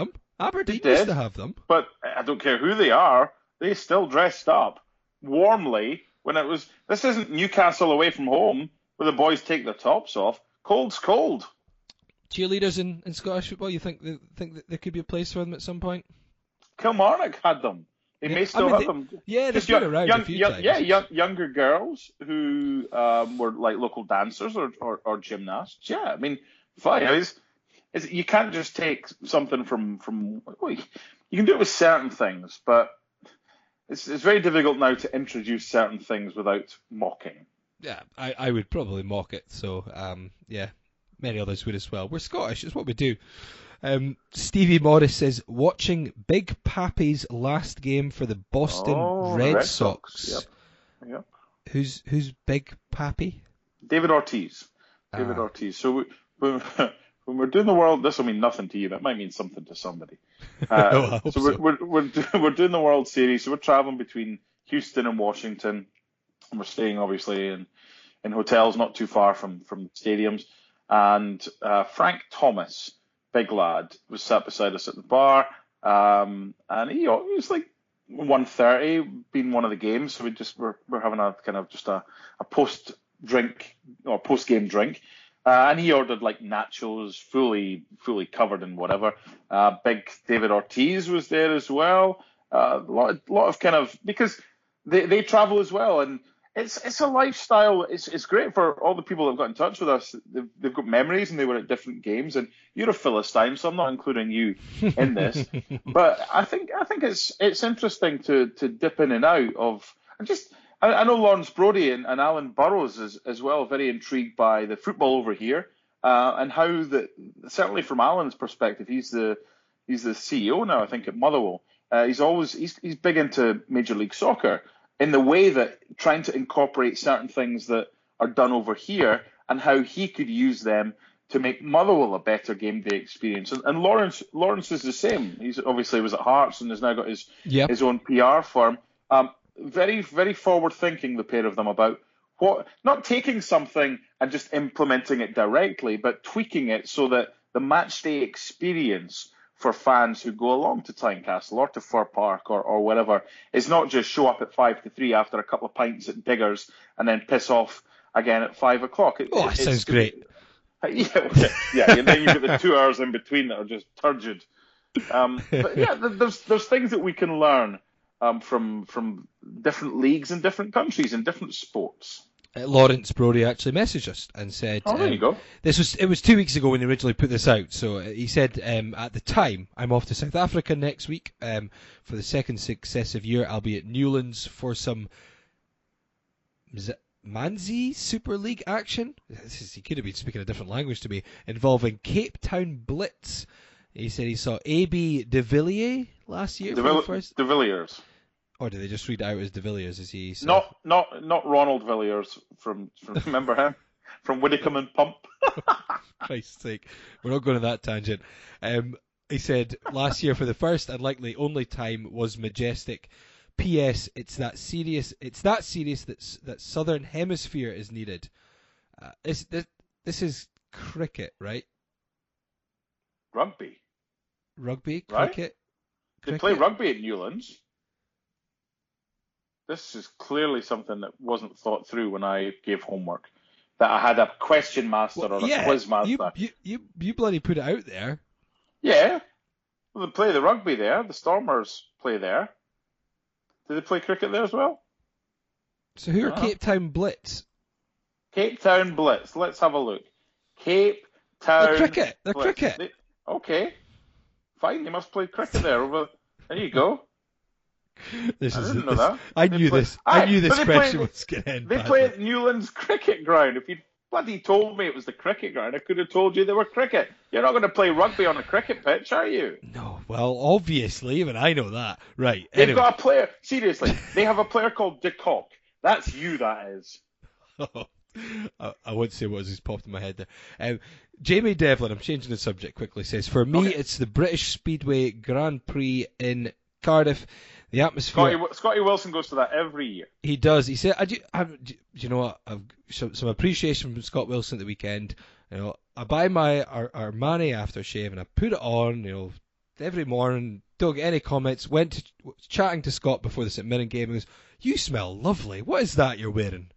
them. But I don't care who they are. They still dressed up warmly when it was. This isn't Newcastle away from home where the boys take their tops off. Cold's cold. Cheerleaders in Scottish football, you think that there could be a place for them at some point? Kilmarnock had them. They may still have them. Yeah, they've been around a few times. Yeah, younger girls who were like local dancers or gymnasts. Yeah, I mean, fine. Yeah. It's, you can't just take something from. Well, you can do it with certain things, but it's very difficult now to introduce certain things without mocking. Yeah, I would probably mock it. So yeah. Many others would as well. We're Scottish, it's what we do. Stevie Morris says, watching Big Pappy's last game for the Boston Red Sox. Yep. Who's Big Pappy? David Ortiz. So when we're doing the World, this will mean nothing to you, but it might mean something to somebody. We're doing the World Series, so we're traveling between Houston and Washington, and we're staying obviously in hotels not too far from stadiums. And Frank Thomas, big lad, was sat beside us at the bar. And he was like 1:30, been one of the games. So we're having a kind of just a post-drink or post-game drink. And he ordered like nachos, fully covered in whatever. Big David Ortiz was there as well. A lot of kind of, because they travel as well. And It's a lifestyle. It's great for all the people that have got in touch with us. They've got memories and they were at different games. And you're a Philistine, so I'm not including you in this. But I think it's interesting to dip in and out of. I know Lawrence Brody and Alan Burrows is as well very intrigued by the football over here and how certainly from Alan's perspective, he's the CEO now I think at Motherwell. He's big into Major League Soccer. In the way that trying to incorporate certain things that are done over here and how he could use them to make Motherwell a better game day experience. And Lawrence is the same. He's obviously was at Hearts and has now got his own PR firm. Very, very forward thinking, the pair of them, about not taking something and just implementing it directly, but tweaking it so that the match day experience for fans who go along to Tynecastle or to Fir Park or whatever, is not just show up at 5 to 3 after a couple of pints at Diggers and then piss off again at 5 o'clock. That sounds great. Yeah, and then you get the 2 hours in between that are just turgid. But yeah, there's things that we can learn from different leagues in different countries and different sports. Lawrence Brody actually messaged us and said, "Oh, there you go. It was 2 weeks ago when they originally put this out." So he said, "At the time, I'm off to South Africa next week. For the second successive year, I'll be at Newlands for some Manzi Super League action." He could have been speaking a different language to me, involving Cape Town Blitz. He said he saw A.B. de Villiers last year. De Villiers. Or do they just read out as de Villiers? Is he so? Not Ronald Villiers from remember him from Widdicombe and Pump? Christ's sake, we're not going to that tangent. He said last year for the first and likely only time was majestic. P.S. It's that serious that Southern Hemisphere is needed. This is cricket, right? Rugby, right? Cricket. They play rugby at Newlands. This is clearly something that wasn't thought through when I gave homework, that I had a question master or a quiz master. You bloody put it out there. Yeah. Well, they play the rugby there. The Stormers play there. Do they play cricket there as well? So who are Cape Town Blitz? Cape Town Blitz. Let's have a look. Cape Town Blitz. They're cricket. Okay. Fine. They must play cricket there. There you go. I didn't know that. I knew this question was going to end. They play at Newlands Cricket Ground. If you'd bloody told me it was the cricket ground, I could have told you they were cricket. You're not going to play rugby on a cricket pitch, are you? No, well, obviously, even I know that. Right. They've got a player, seriously, they have a player called De Kock. That's you, that is. I won't say what just popped in my head there. Jamie Devlin, I'm changing the subject quickly, says, for me, it's the British Speedway Grand Prix in Cardiff. The atmosphere. Scotty Wilson goes to that every year. He does. He said, "Do you know what? I've some appreciation from Scott Wilson at the weekend. You know, I buy my Armani aftershave and I put it on. You know, every morning. Don't get any comments. Chatting to Scott before the St Mirren game. He goes, you smell lovely. What is that you're wearing?"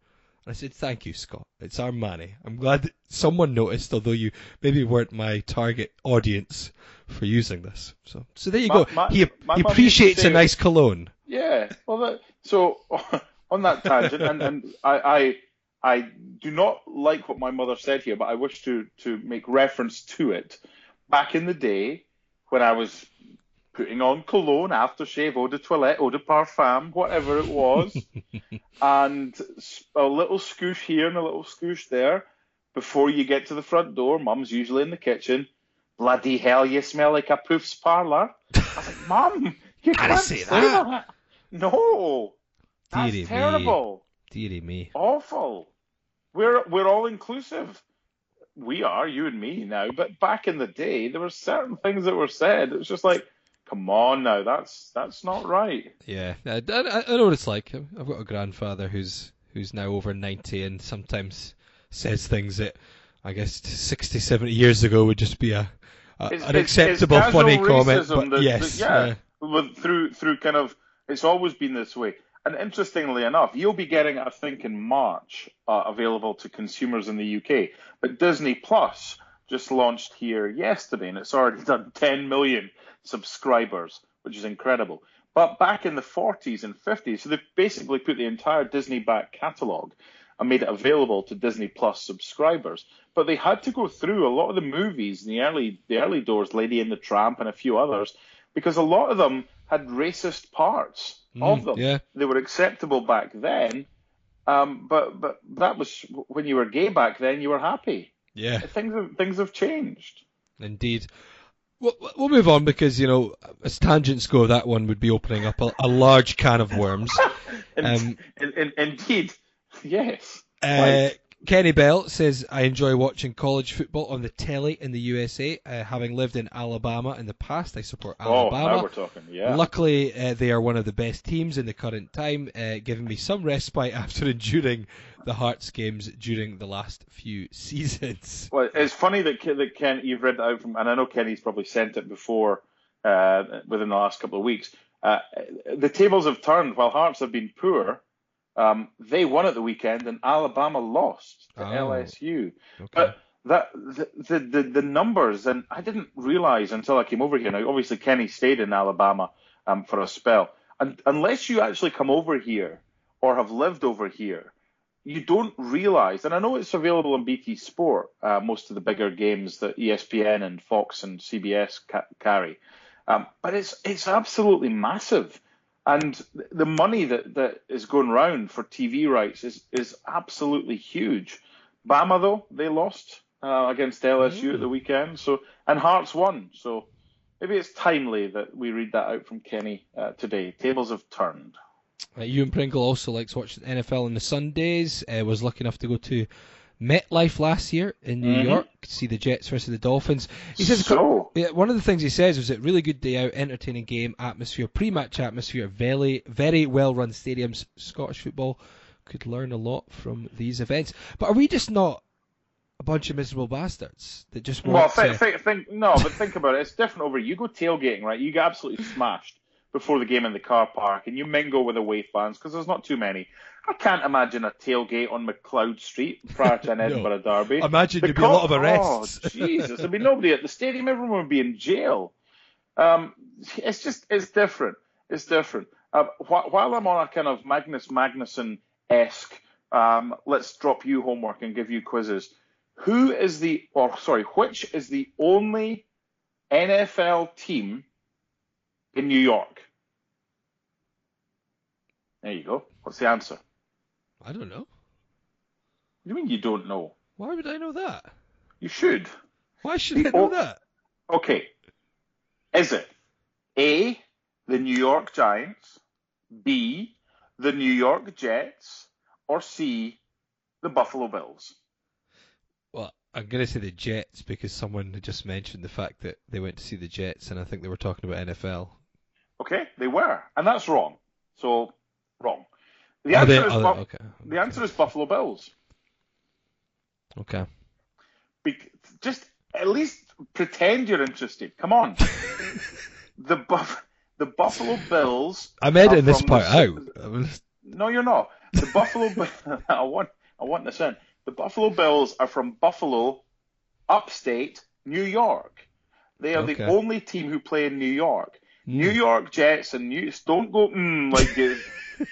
And I said, "Thank you, Scott. It's Armani. I'm glad that someone noticed, although you maybe weren't my target audience." For using this, so there you go. He appreciates a nice cologne. Yeah, well, so on that tangent, and I do not like what my mother said here, but I wish to make reference to it. Back in the day, when I was putting on cologne, aftershave, eau de toilette, eau de parfum, whatever it was, and a little scoosh here and a little scoosh there, before you get to the front door, Mum's usually in the kitchen. Bloody hell, you smell like a poof's parlour. I was like, Mum, you can't say that. No, that's Deary terrible. Deary me. Awful. We're all inclusive. We are, you and me now. But back in the day, there were certain things that were said. It was just like, come on now, that's not right. Yeah, I know what it's like. I've got a grandfather who's now over 90 and sometimes says things that I guess 60, 70 years ago would just be an acceptable it's funny comment. But yes. Through kind of, it's always been this way. And interestingly enough, you'll be getting, I think, in March, available to consumers in the UK. But Disney Plus just launched here yesterday, and it's already done 10 million subscribers, which is incredible. But back in the 40s and 50s, so they've basically put the entire Disney back catalogue and made it available to Disney Plus subscribers. But they had to go through a lot of the movies in the early doors, Lady and the Tramp and a few others, because a lot of them had racist parts of them. Yeah. They were acceptable back then, but that was when you were gay back then, you were happy. Yeah. Things have changed. Indeed. We'll move on because, you know, as tangents go, that one would be opening up a large can of worms. Indeed. Yes. Kenny Bell says, I enjoy watching college football on the telly in the USA. Having lived in Alabama in the past, I support Alabama. Oh, now we're talking, yeah. Luckily, they are one of the best teams in the current time, giving me some respite after enduring the Hearts games during the last few seasons. Well, it's funny that Ken, you've read that out from, and I know Kenny's probably sent it before within the last couple of weeks. The tables have turned while Hearts have been poor. They won at the weekend and Alabama lost to LSU. Okay. But the numbers, and I didn't realize until I came over here. Now, obviously, Kenny stayed in Alabama for a spell. And unless you actually come over here or have lived over here, you don't realize. And I know it's available on BT Sport, most of the bigger games that ESPN and Fox and CBS carry. But it's absolutely massive. And the money that is going round for TV rights is absolutely huge. Bama, though, they lost against LSU at the weekend, and Hearts won. So maybe it's timely that we read that out from Kenny today. Tables have turned. Ewan Pringle also likes watching NFL on the Sundays. Was lucky enough to go to MetLife last year in New York to see the Jets versus the Dolphins. He says one of the things he says was a really good day out, entertaining game, atmosphere, pre-match atmosphere, very, very well-run stadiums. Scottish football could learn a lot from these events. But are we just not a bunch of miserable bastards that just want to... But think about it. It's different over here. You go tailgating, right? You get absolutely smashed before the game in the car park, and you mingle with away fans because there's not too many. I can't imagine a tailgate on McLeod Street prior to an Edinburgh derby. Imagine there'd be a lot of arrests. Oh, Jesus. There'd be nobody at the stadium. Everyone would be in jail. It's different. It's different. While I'm on a kind of Magnus Magnusson-esque, let's drop you homework and give you quizzes. Which is the only NFL team in New York? There you go. What's the answer? I don't know. What do you mean you don't know? Why would I know that? You should. Why should I know that? Okay. Is it A, the New York Giants, B, the New York Jets, or C, the Buffalo Bills? Well, I'm going to say the Jets because someone had just mentioned the fact that they went to see the Jets and I think they were talking about NFL. Okay, they were. And that's wrong. So, wrong. The answer is Buffalo Bills. Okay. Just at least pretend you're interested. Come on. The Buffalo Bills... I'm editing this part out. No, you're not. The Buffalo Bills... I want this in. The Buffalo Bills are from Buffalo, upstate, New York. They are the only team who play in New York. New York Jets and New... Don't go, like you...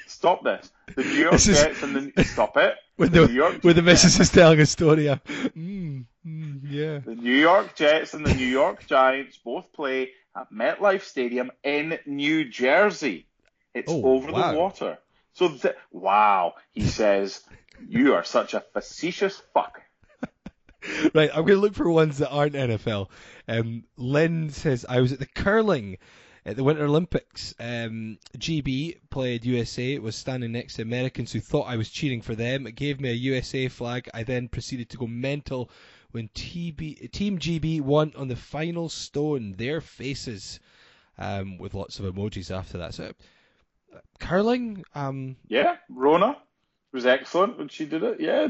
Stop this. The New York Jets and the... Stop it. When the missus is telling a story, yeah. The New York Jets and the New York Giants both play at MetLife Stadium in New Jersey. It's over the water. So, wow, he says, you are such a facetious fuck. Right, I'm going to look for ones that aren't NFL. Lynn says, I was at the curling at the Winter Olympics. GB played USA. It was standing next to Americans who thought I was cheering for them. It gave me a USA flag. I then proceeded to go mental when Team GB won on the final stone. Their faces, with lots of emojis after that. So, curling? Yeah, Rona was excellent when she did it. Yeah,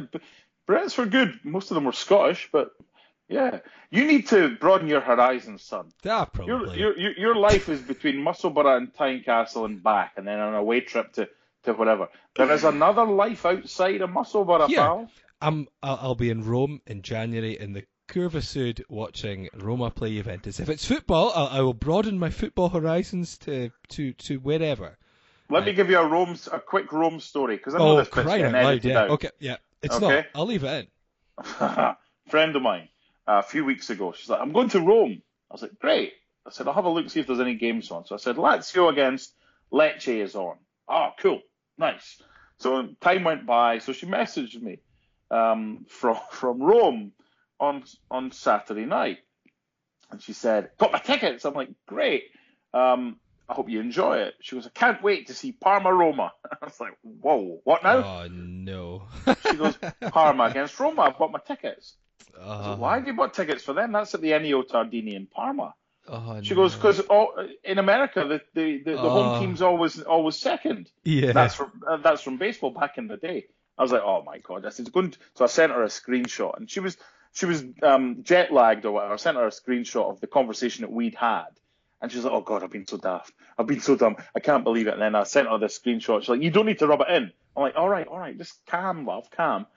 Brits were good. Most of them were Scottish, but... Yeah, you need to broaden your horizons, son. Yeah, probably. Your life is between Musselburgh and Tynecastle and back, and then on a way trip to whatever. There is another life outside of Musselburgh, pal. I'll be in Rome in January in the Curva Sud watching Roma play Juventus. If it's football, I will broaden my football horizons to wherever. Let me give you a quick Rome story, because I know this bit's been edited out. Okay, yeah, it's not. I'll leave it in. Friend of mine. A few weeks ago, she's like, I'm going to Rome. I was like, great. I said, I'll have a look, see if there's any games on. So I said, Lazio against Lecce is on. Oh, cool. Nice. So time went by. So she messaged me from Rome on Saturday night. And she said, got my tickets. I'm like, great. I hope you enjoy it. She goes, I can't wait to see Parma-Roma. I was like, whoa, what now? Oh, no. She goes, Parma against Roma. I bought my tickets. So why have you bought tickets for them? That's at the Ennio Tardini in Parma. She goes, because in America, the home team's always second. Yeah. That's from baseball back in the day. I was like, oh my God. So I sent her a screenshot, and she was jet lagged or whatever. I sent her a screenshot of the conversation that we'd had. And she's like, oh God, I've been so daft. I've been so dumb. I can't believe it. And then I sent her this screenshot. She's like, you don't need to rub it in. I'm like, all right, just calm, love, calm.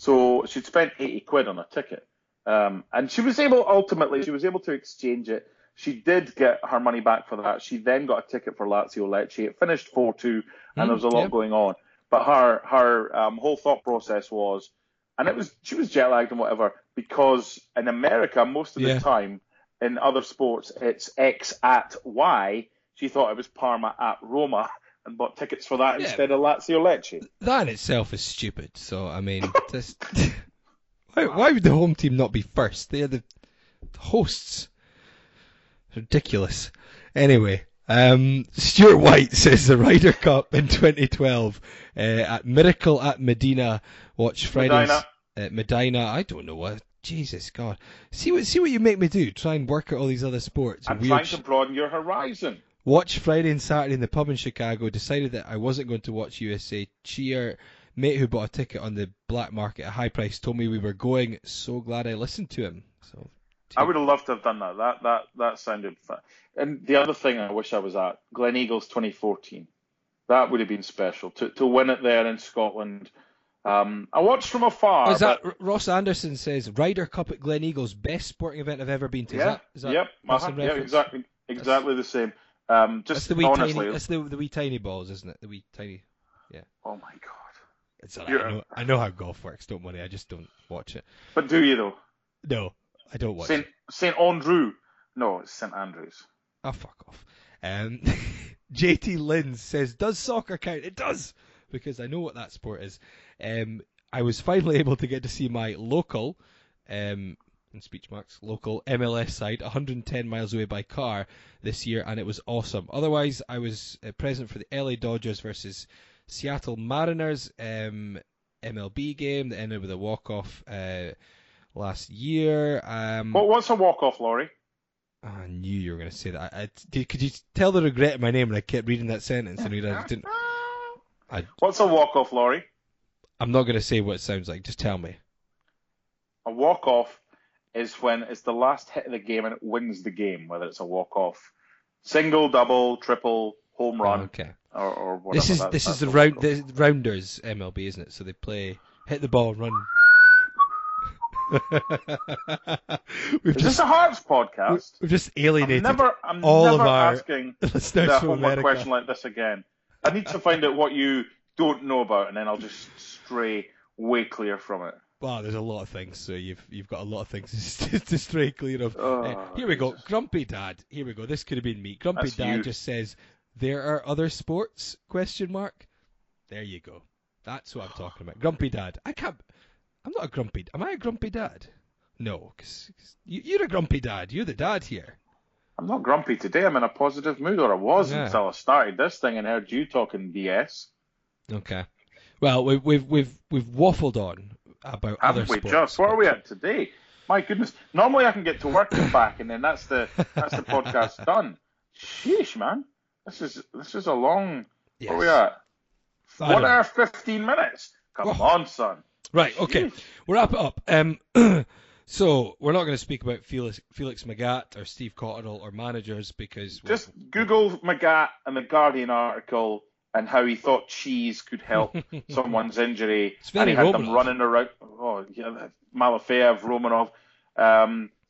So she'd spent £80 on a ticket, and she was able to exchange it. She did get her money back for that. She then got a ticket for Lazio Lecce. It finished 4-2, and there was a lot going on. But her whole thought process was, and she was jet lagged and whatever, because in America most of the time in other sports it's X at Y. She thought it was Parma at Roma. And bought tickets for that instead of Lazio Lecce. That in itself is stupid. So I mean, just why would the home team not be first? They're the hosts. Ridiculous. Anyway, Stuart White says the Ryder Cup in 2012 at Miracle at Medina. Watch Fridays at Medina. I don't know what. Jesus God. See what you make me do. Try and work out all these other sports. I'm trying to broaden your horizon. Watch Friday and Saturday in the pub in Chicago. Decided that I wasn't going to watch USA. Cheer. Mate who bought a ticket on the black market at a high price told me we were going. So glad I listened to him. So I would have loved to have done that. That sounded fun. And the other thing I wish I was at, Glen Eagles 2014. That would have been special. To win it there in Scotland. I watched from afar. Ross Anderson says, Ryder Cup at Glen Eagles, best sporting event I've ever been to. Exactly the same. Just that's the wee honestly, tiny. That's the wee tiny balls, isn't it? The wee tiny, yeah. Oh my God! It's alright. I know how golf works. Don't worry. I just don't watch it. But do you though? No, I don't watch it. St Andrew. No, it's St Andrews. Oh, fuck off. JT Lynn says, does soccer count? It does, because I know what that sport is. I was finally able to get to see my local, in speech marks, local MLS side, 110 miles away by car this year, and it was awesome. Otherwise, I was present for the LA Dodgers versus Seattle Mariners MLB game that ended with a walk-off last year. What's a walk-off, Laurie? I knew you were going to say that. Could you tell the regret in my name when I kept reading that sentence and I didn't? What's a walk-off, Laurie? I'm not going to say what it sounds like. Just tell me. A walk-off is when it's the last hit of the game and it wins the game, whether it's a walk-off. Single, double, triple, home run, okay. or whatever. This is the Rounders MLB, isn't it? So they play, hit the ball, run. Is this a Hearts podcast? We've just alienated all of our asking a homework question like this again. I need to find out what you don't know about, and then I'll just stray way clear from it. Wow, there's a lot of things, so you've got a lot of things to stray clear of. Here we go, Grumpy Dad. Here we go. This could have been me. Grumpy Dad just says, "There are other sports?" ? There you go. That's what I'm talking about. Grumpy Dad. I'm not a grumpy. Am I a grumpy dad? No, because you're a grumpy dad. You're the dad here. I'm not grumpy today. I'm in a positive mood, or I was until I started this thing and heard you talking BS. Okay. Well, we've waffled on about other sports. Where are we at today? My goodness. Normally I can get to work and back, and then that's the podcast done. Sheesh, man. This is a long. Yes. Where are we at? 1 hour 15 minutes. Come on, son. Right, okay. We'll wrap it up. So we're not going to speak about Felix Magath or Steve Cotterill or managers because... Just Google Magath and the Guardian article and how he thought cheese could help someone's injury. And he had them running around. Oh, yeah, Malafeev, Romanov,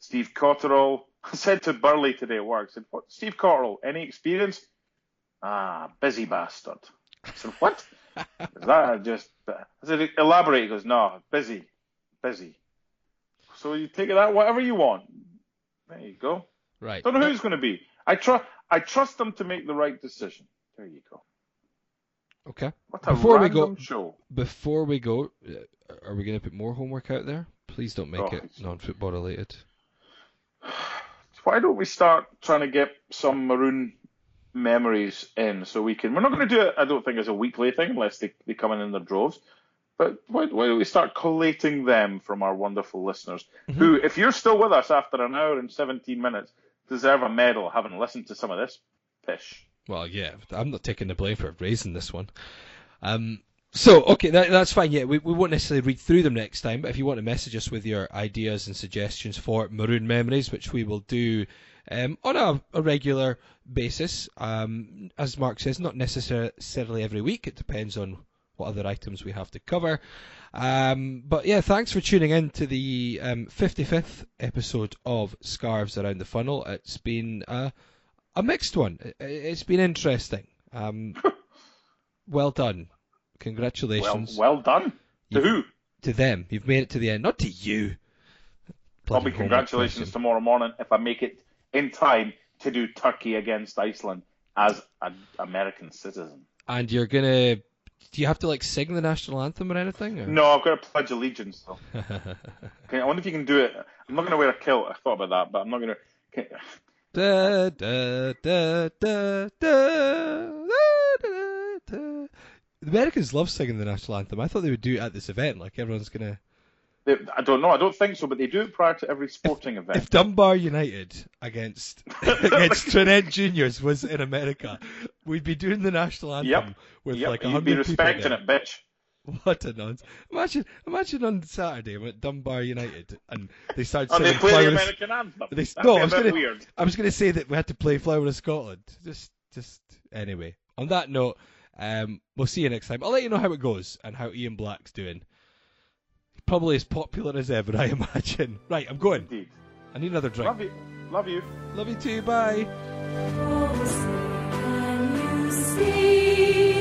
Steve Cotterill. I said to Burley today at work, I said, "What, Steve Cotterill, any experience?" "Ah, busy bastard." I said, "What?" Is that just... I said, "Elaborate." He goes, "No, busy. So you take it out, whatever you want. There you go. Right. Don't know who it's going to be. I trust them to make the right decision. There you go. Okay. What a random show. Before we go, are we going to put more homework out there? Please don't make it non-football related. Why don't we start trying to get some maroon memories in so we can... We're not going to do it, I don't think, as a weekly thing unless they come in their droves. But why don't we start collating them from our wonderful listeners who, if you're still with us after an hour and 17 minutes, deserve a medal having listened to some of this pish. Well, yeah, I'm not taking the blame for raising this one. So, okay, that's fine. Yeah, we won't necessarily read through them next time, but if you want to message us with your ideas and suggestions for maroon memories, which we will do on a regular basis, as Mark says, not necessarily every week. It depends on what other items we have to cover. But yeah, thanks for tuning in to the 55th episode of Scarves Around the Funnel. It's been a mixed one. It's been interesting. Well done. Congratulations. Well done. To who? To them. You've made it to the end. Not to you. Bloody I'll be congratulations tomorrow morning if I make it in time to do Turkey against Iceland as an American citizen. And you're going to... Do you have to, like, sing the national anthem or anything? Or? No, I've got to pledge allegiance, though. Okay, I wonder if you can do it. I'm not going to wear a kilt. I thought about that, but I'm not going to... Da, da, da, da, da, da, da. The Americans love singing the national anthem. I thought they would do it at this event. Like, everyone's going to... I don't know. I don't think so, but they do it prior to every sporting event. If Dunbar United against Trinidad Juniors was in America, we'd be doing the national anthem with like 100 people. You'd be respecting it, bitch. What a nonsense! Imagine on Saturday when Dunbar United and they started singing. They play the American anthem. I was going to say that we had to play Flower of Scotland. Just anyway. On that note, we'll see you next time. I'll let you know how it goes and how Ian Black's doing. Probably as popular as ever, I imagine. Right, I'm going. Indeed. I need another drink. Love you. Love you. Love you too. Bye.